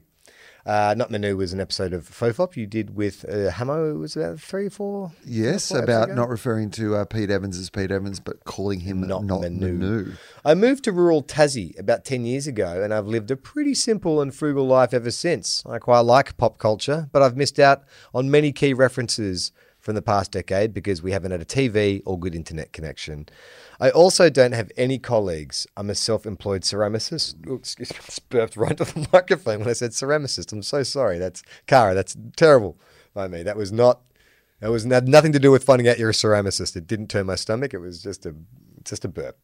Uh, Not Manu was an episode of Fofop you did with uh, Hamo, was it about three, four? Yes, four about not referring to uh, Pete Evans as Pete Evans, but calling him Not, not Manu. Manu. I moved to rural Tassie about ten years ago, and I've lived a pretty simple and frugal life ever since. I quite like pop culture, but I've missed out on many key references from the past decade because we haven't had a T V or good internet connection. I also don't have any colleagues. I'm a self-employed ceramicist. Oh, excuse me, I burped right off the microphone when I said ceramicist. I'm so sorry. That's Cara. That's terrible by me. That was not. That was had nothing to do with finding out you're a ceramicist. It didn't turn my stomach. It was just a just a burp.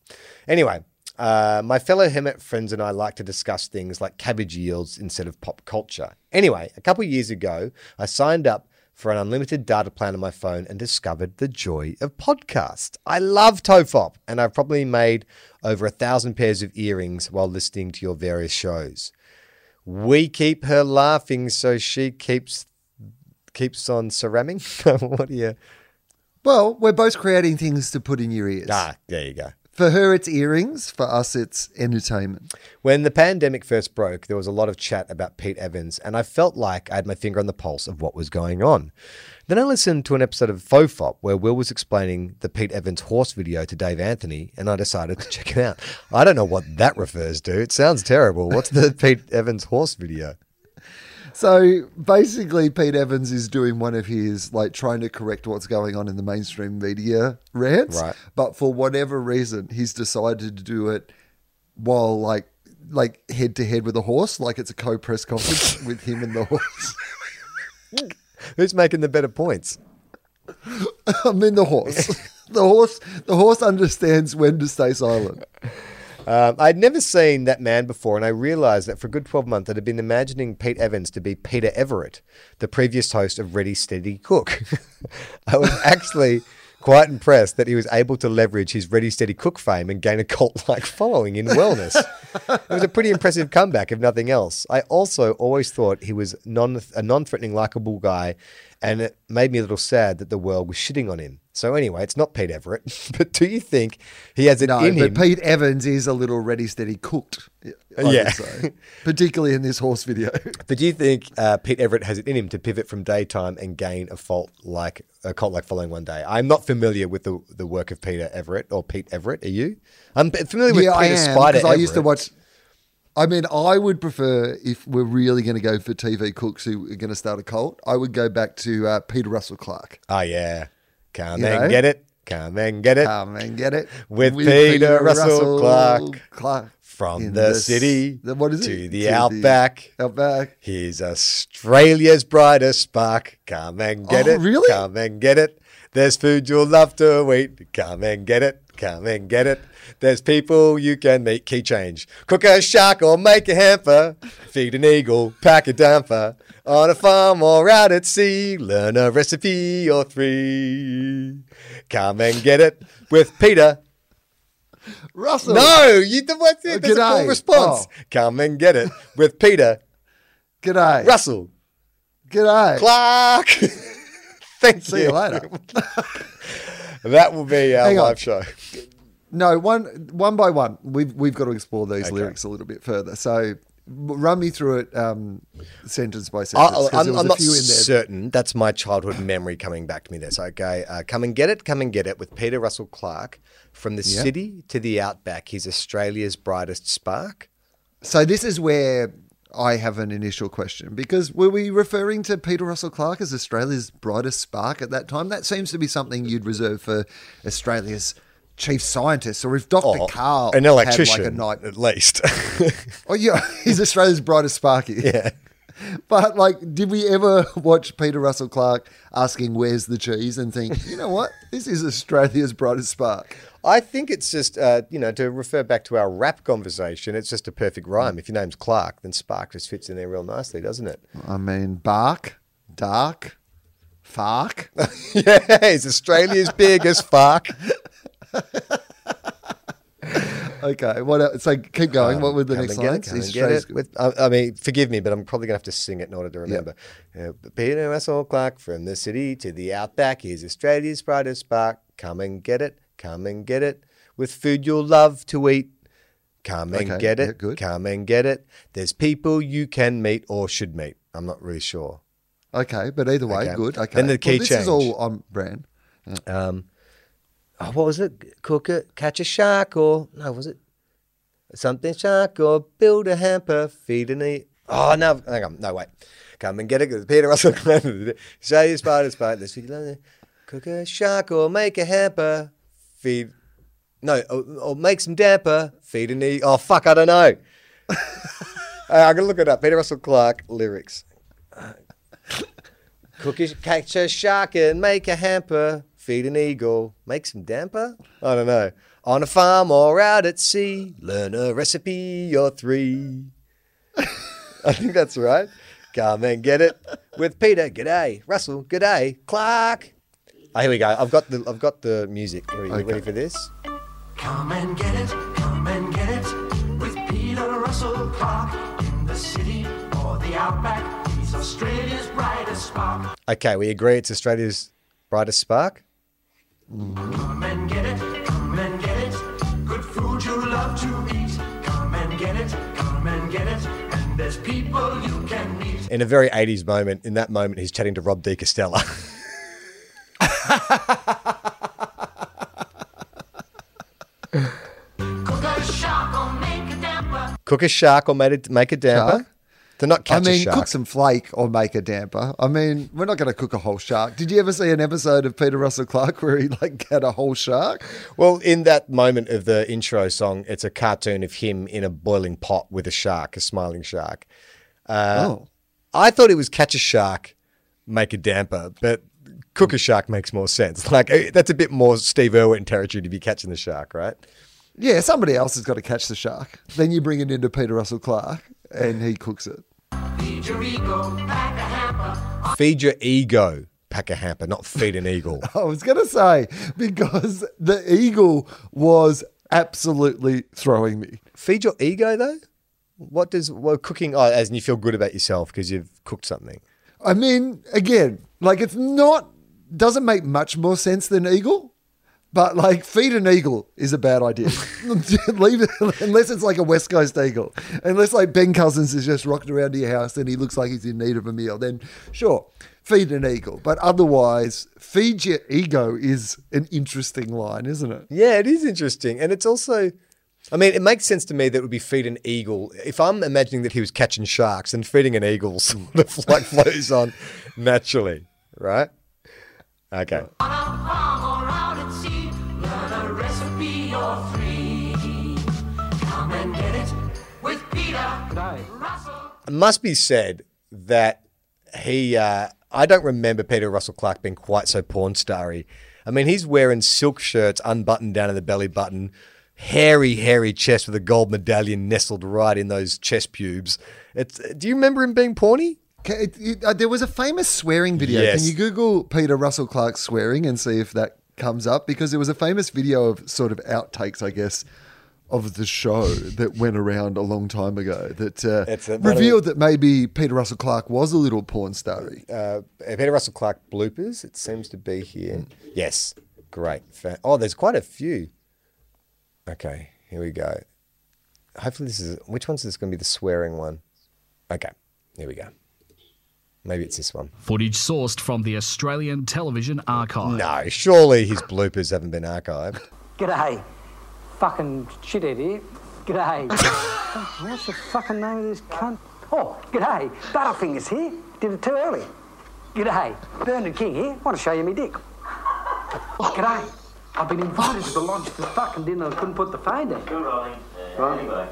Anyway, uh, my fellow hermit friends and I like to discuss things like cabbage yields instead of pop culture. Anyway, a couple of years ago, I signed up for an unlimited data plan on my phone and discovered the joy of podcasts. I love Tofop, and I've probably made over a thousand pairs of earrings while listening to your various shows. We keep her laughing, so she keeps keeps on ceramic. What are you? Well, we're both creating things to put in your ears. Ah, there you go. For her, it's earrings. For us, it's entertainment. When the pandemic first broke, there was a lot of chat about Pete Evans, and I felt like I had my finger on the pulse of what was going on. Then I listened to an episode of Fofop where Will was explaining the Pete Evans horse video to Dave Anthony, and I decided to check it out. I don't know what that refers to. It sounds terrible. What's the Pete Evans horse video? So basically, Pete Evans is doing one of his, like, trying to correct what's going on in the mainstream media rants. Right. But for whatever reason, he's decided to do it while, like, like head to head with a horse, like it's a co-press conference with him and the horse. Who's making the better points? I mean, the horse. The horse. The horse understands when to stay silent. Um, I'd never seen that man before, and I realised that for a good twelve months I'd been imagining Pete Evans to be Peter Everett, the previous host of Ready, Steady, Cook. I was actually quite impressed that he was able to leverage his Ready, Steady, Cook fame and gain a cult-like following in wellness. It was a pretty impressive comeback, if nothing else. I also always thought he was non, a non-threatening, likeable guy, and it made me a little sad that the world was shitting on him. So anyway, it's not Pete Everett, but do you think he has it no, in him? No, but Pete Evans is a little ready, steady, cooked, I yeah. would say, particularly in this horse video. But do you think uh, Pete Everett has it in him to pivot from daytime and gain a fault like a cult like following one day? I'm not familiar with the, the work of Peter Everett or Pete Everett. Are you? I'm familiar with yeah, Peter I am, Spider Everett. I used to watch. I mean, I would prefer, if we're really going to go for T V cooks who are going to start a cult, I would go back to uh, Peter Russell Clark. Oh, yeah. Come you and know? Get it. Come and get it. Come and get it. With, With Peter, Peter Russell, Russell Clark. Clark. From the, the city the, what is to it? The to outback. The outback. He's Australia's brightest spark. Come and get oh, it. Really? Come and get it. There's food you'll love to eat. Come and get it. Come and get it. There's people you can meet. Key change. Cook a shark or make a hamper. Feed an eagle, pack a damper. On a farm or out at sea. Learn a recipe or three. Come and get it with Peter Russell. No, you, what's it? There's G'day. A full response. Oh. Come and get it with Peter G'day. Russell. G'day. Clark. Thank See you. See you later. That will be our Hang live on. Show. No, one one by one. We've we've got to explore these okay. lyrics a little bit further. So run me through it um, sentence by sentence. I, I'm, I'm not certain. That's my childhood memory coming back to me there. So, okay, uh, come and get it, come and get it with Peter Russell Clark. From the yeah. city to the outback, he's Australia's brightest spark. So this is where I have an initial question, because were we referring to Peter Russell Clark as Australia's brightest spark at that time? That seems to be something you'd reserve for Australia's chief scientist, or if Doctor Oh, Carl an electrician, had like a night at least. Oh yeah, he's Australia's brightest sparky. Yeah, but like, did we ever watch Peter Russell Clark asking "Where's the cheese?" and think, you know what, this is Australia's brightest spark? I think it's just, uh, you know, to refer back to our rap conversation, it's just a perfect rhyme. If your name's Clark, then spark just fits in there real nicely, doesn't it? I mean, bark, dark, fark. Yeah, he's Australia's biggest fark. Okay, what else? So keep going. Um, what were the next lines? It, get it with, I, I mean, forgive me, but I'm probably going to have to sing it in order to remember. Yep. Uh, Peter Russell Clark, from the city to the outback, he's Australia's brightest spark. Come and get it. Come and get it with food you'll love to eat. Come and okay, get it. Yeah, come and get it. There's people you can meet or should meet. I'm not really sure. Okay, but either way, okay. good. Okay. Then the key well, this change. This is all on brand. Yeah. Um, oh, what was it? Cook it, catch a shark, or no, was it something shark, or build a hamper, feed an eat. Oh no, hang on, no wait. Come and get it. Peter Russell. Show your spider spider. Cook a shark or make a hamper. Feed, no, or, or make some damper, feed an eat. Oh, fuck, I don't know. uh, I'm going to look it up. Peter Russell Clark lyrics. Uh, cook a, catch a shark and make a hamper, feed an eagle, make some damper? I don't know. On a farm or out at sea, learn a recipe or three. I think that's right. Come and get it with Peter. G'day. Russell. G'day. Clark. Oh, here we go. I've got the I've got the music. Are you okay. ready for this? Come and get it, come and get it with Peter Russell Clark, in the city or the outback, he's Australia's brightest spark. Okay, we agree it's Australia's brightest spark. Come and get it, come and get it, good food you love to eat. Come and get it, come and get it, and there's people you can meet. In a very eighties moment, in that moment, he's chatting to Rob DiCostella. Cook a shark or make a damper. Cook a shark or make a, make a damper. Shark? To not catch I mean, a shark. Cook some flake or make a damper. I mean, we're not going to cook a whole shark. Did you ever see an episode of Peter Russell Clark where he like had a whole shark? Well, in that moment of the intro song, it's a cartoon of him in a boiling pot with a shark, a smiling shark. Uh, oh. I thought it was catch a shark, make a damper, but cook a shark makes more sense. Like, that's a bit more Steve Irwin territory to be catching the shark, right? Yeah, somebody else has got to catch the shark. Then you bring it into Peter Russell Clark and he cooks it. Feed your ego, pack a hamper. Feed your ego, pack a hamper, not feed an eagle. I was going to say, because the eagle was absolutely throwing me. Feed your ego, though? What does well, cooking, oh, as in you feel good about yourself because you've cooked something. I mean, again, like it's not, doesn't make much more sense than eagle, but like feed an eagle is a bad idea. Leave it, unless it's like a West Coast eagle. Unless like Ben Cousins is just rocking around to your house and he looks like he's in need of a meal, then sure, feed an eagle. But otherwise, feed your ego is an interesting line, isn't it? Yeah, it is interesting. And it's also, I mean, it makes sense to me that it would be feed an eagle. If I'm imagining that he was catching sharks, and feeding an eagle sort of like flows on naturally, right? Okay. On a farm or out at sea, learn a recipe or three. Come and get it with Peter Russell. It must be said that he, uh, I don't remember Peter Russell Clark being quite so porn starry I mean, he's wearing silk shirts unbuttoned down to the belly button, hairy, hairy chest with a gold medallion nestled right in those chest pubes. It's, do you remember him being porny? It, it, uh, there was a famous swearing video. Yes. Can you Google Peter Russell Clark swearing and see if that comes up? Because there was a famous video of sort of outtakes, I guess, of the show that went around a long time ago that uh, it's a, revealed that maybe Peter Russell Clark was a little porn star-y. Uh, Peter Russell Clark bloopers, it seems to be here. Yes, great. Oh, there's quite a few. Okay, here we go. Hopefully this is, which one's this going to be the swearing one? Okay, here we go. Maybe it's this one. Footage sourced from the Australian Television Archive. No, surely his bloopers haven't been archived. G'day, fucking shithead here. G'day. What's the fucking name of this cunt? Oh, g'day, Butterfingers here. Did it too early. G'day, Bernard King here. Want to show you me dick. Oh, g'day, I've been invited to the lunch for fucking dinner. I couldn't put the phone down. Good rolling. Uh, right. Anyway,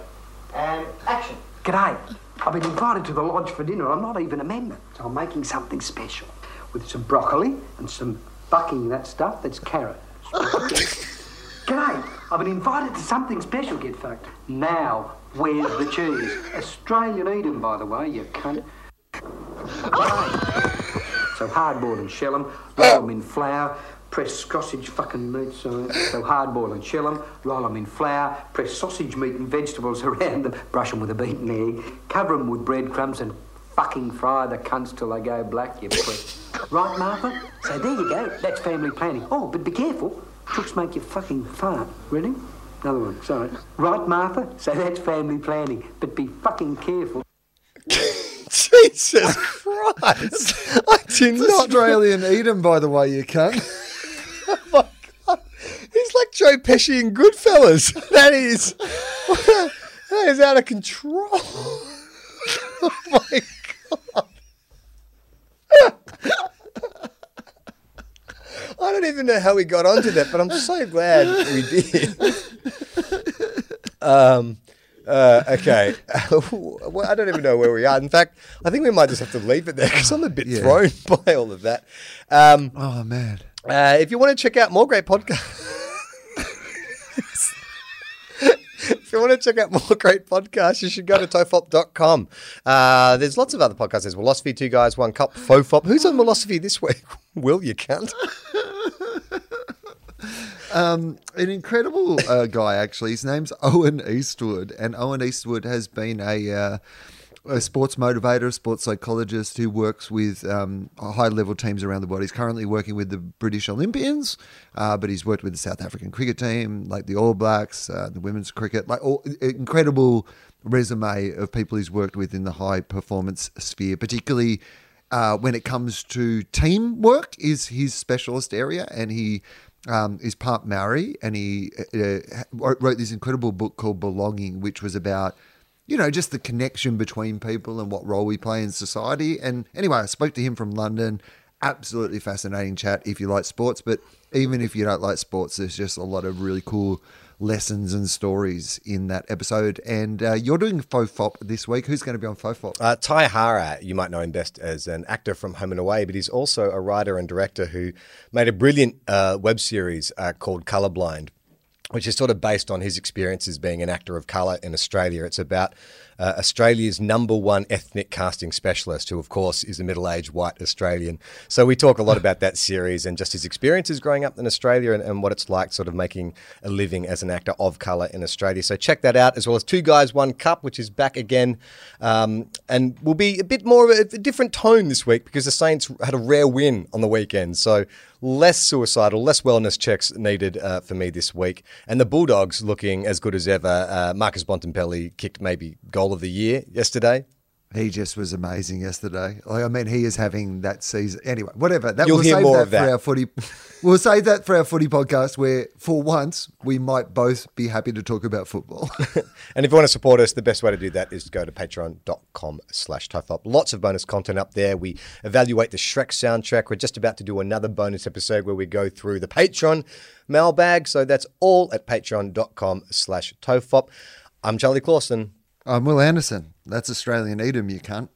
and action. G'day. I've been invited to the lodge for dinner. I'm not even a member. So I'm making something special with some broccoli and some bucking that stuff that's carrot. G'day. I've been invited to something special, get fucked. Now, where's the cheese? Australian Eden, by the way, you cunt. G'day. So hard-boiled and shell them, roll them in flour, press sausage fucking meat. So, so hard-boiled and shell them, roll them in flour, press sausage meat and vegetables around them, brush them with a beaten egg, cover them with breadcrumbs and fucking fry the cunts till they go black, you prick. Right, Martha? So there you go. That's family planning. Oh, but be careful. Tricks make you fucking fart. Ready? Another one. Sorry. Right, Martha? So that's family planning. But be fucking careful. Jesus Christ. I did it's not... Australian Eden, by the way, you cunt. Oh my God. He's like Joe Pesci in Goodfellas. That is, that is out of control. Oh my God. I don't even know how we got onto that, but I'm so glad we did. Um, uh, okay. Well, I don't even know where we are. In fact, I think we might just have to leave it there because I'm a bit yeah. thrown by all of that. Um, oh, man. Uh, if you want to check out more great podcasts, if you want to check out more great podcasts, you should go to tofop dot com. Uh, there's lots of other podcasts. There's Philosophy, Two Guys, One Cup, Fofop. Who's on Philosophy this week? Will, you cunt. Um, an incredible uh, guy, actually. His name's Owen Eastwood, and Owen Eastwood has been a... Uh, a sports motivator, a sports psychologist who works with um, high-level teams around the world. He's currently working with the British Olympians, uh, but he's worked with the South African cricket team, like the All Blacks, uh, the women's cricket, like all incredible resume of people he's worked with in the high-performance sphere, particularly uh, when it comes to teamwork is his specialist area, and he... Um, is part Maori, and he uh, wrote this incredible book called Belonging, which was about... you know, just the connection between people and what role we play in society. And anyway, I spoke to him from London. Absolutely fascinating chat if you like sports. But even if you don't like sports, there's just a lot of really cool lessons and stories in that episode. And uh, you're doing Fofop this week. Who's going to be on Fofop? Uh, Ty Hara, you might know him best as an actor from Home and Away, but he's also a writer and director who made a brilliant uh, web series uh, called Colourblind, which is sort of based on his experiences being an actor of colour in Australia. It's about uh, Australia's number one ethnic casting specialist, who, of course, is a middle-aged white Australian. So we talk a lot about that series and just his experiences growing up in Australia and, and what it's like sort of making a living as an actor of colour in Australia. So check that out, as well as Two Guys, One Cup, which is back again. Um, and will be a bit more of a, a different tone this week because the Saints had a rare win on the weekend. So... less suicidal, less wellness checks needed uh, for me this week. And the Bulldogs looking as good as ever. Uh, Marcus Bontempelli kicked maybe goal of the year yesterday. He just was amazing yesterday. Like, I mean, he is having that season. Anyway, whatever. That, You'll we'll hear save more that of that. For our footy, we'll save that for our footy podcast where, for once, we might both be happy to talk about football. And if you want to support us, the best way to do that is to go to patreon.com slash tofop. Lots of bonus content up there. We evaluate the Shrek soundtrack. We're just about to do another bonus episode where we go through the Patreon mailbag. So that's all at patreon.com slash tofop. I'm Charlie Clausen. I'm Will Anderson. That's Australian Edom, you cunt.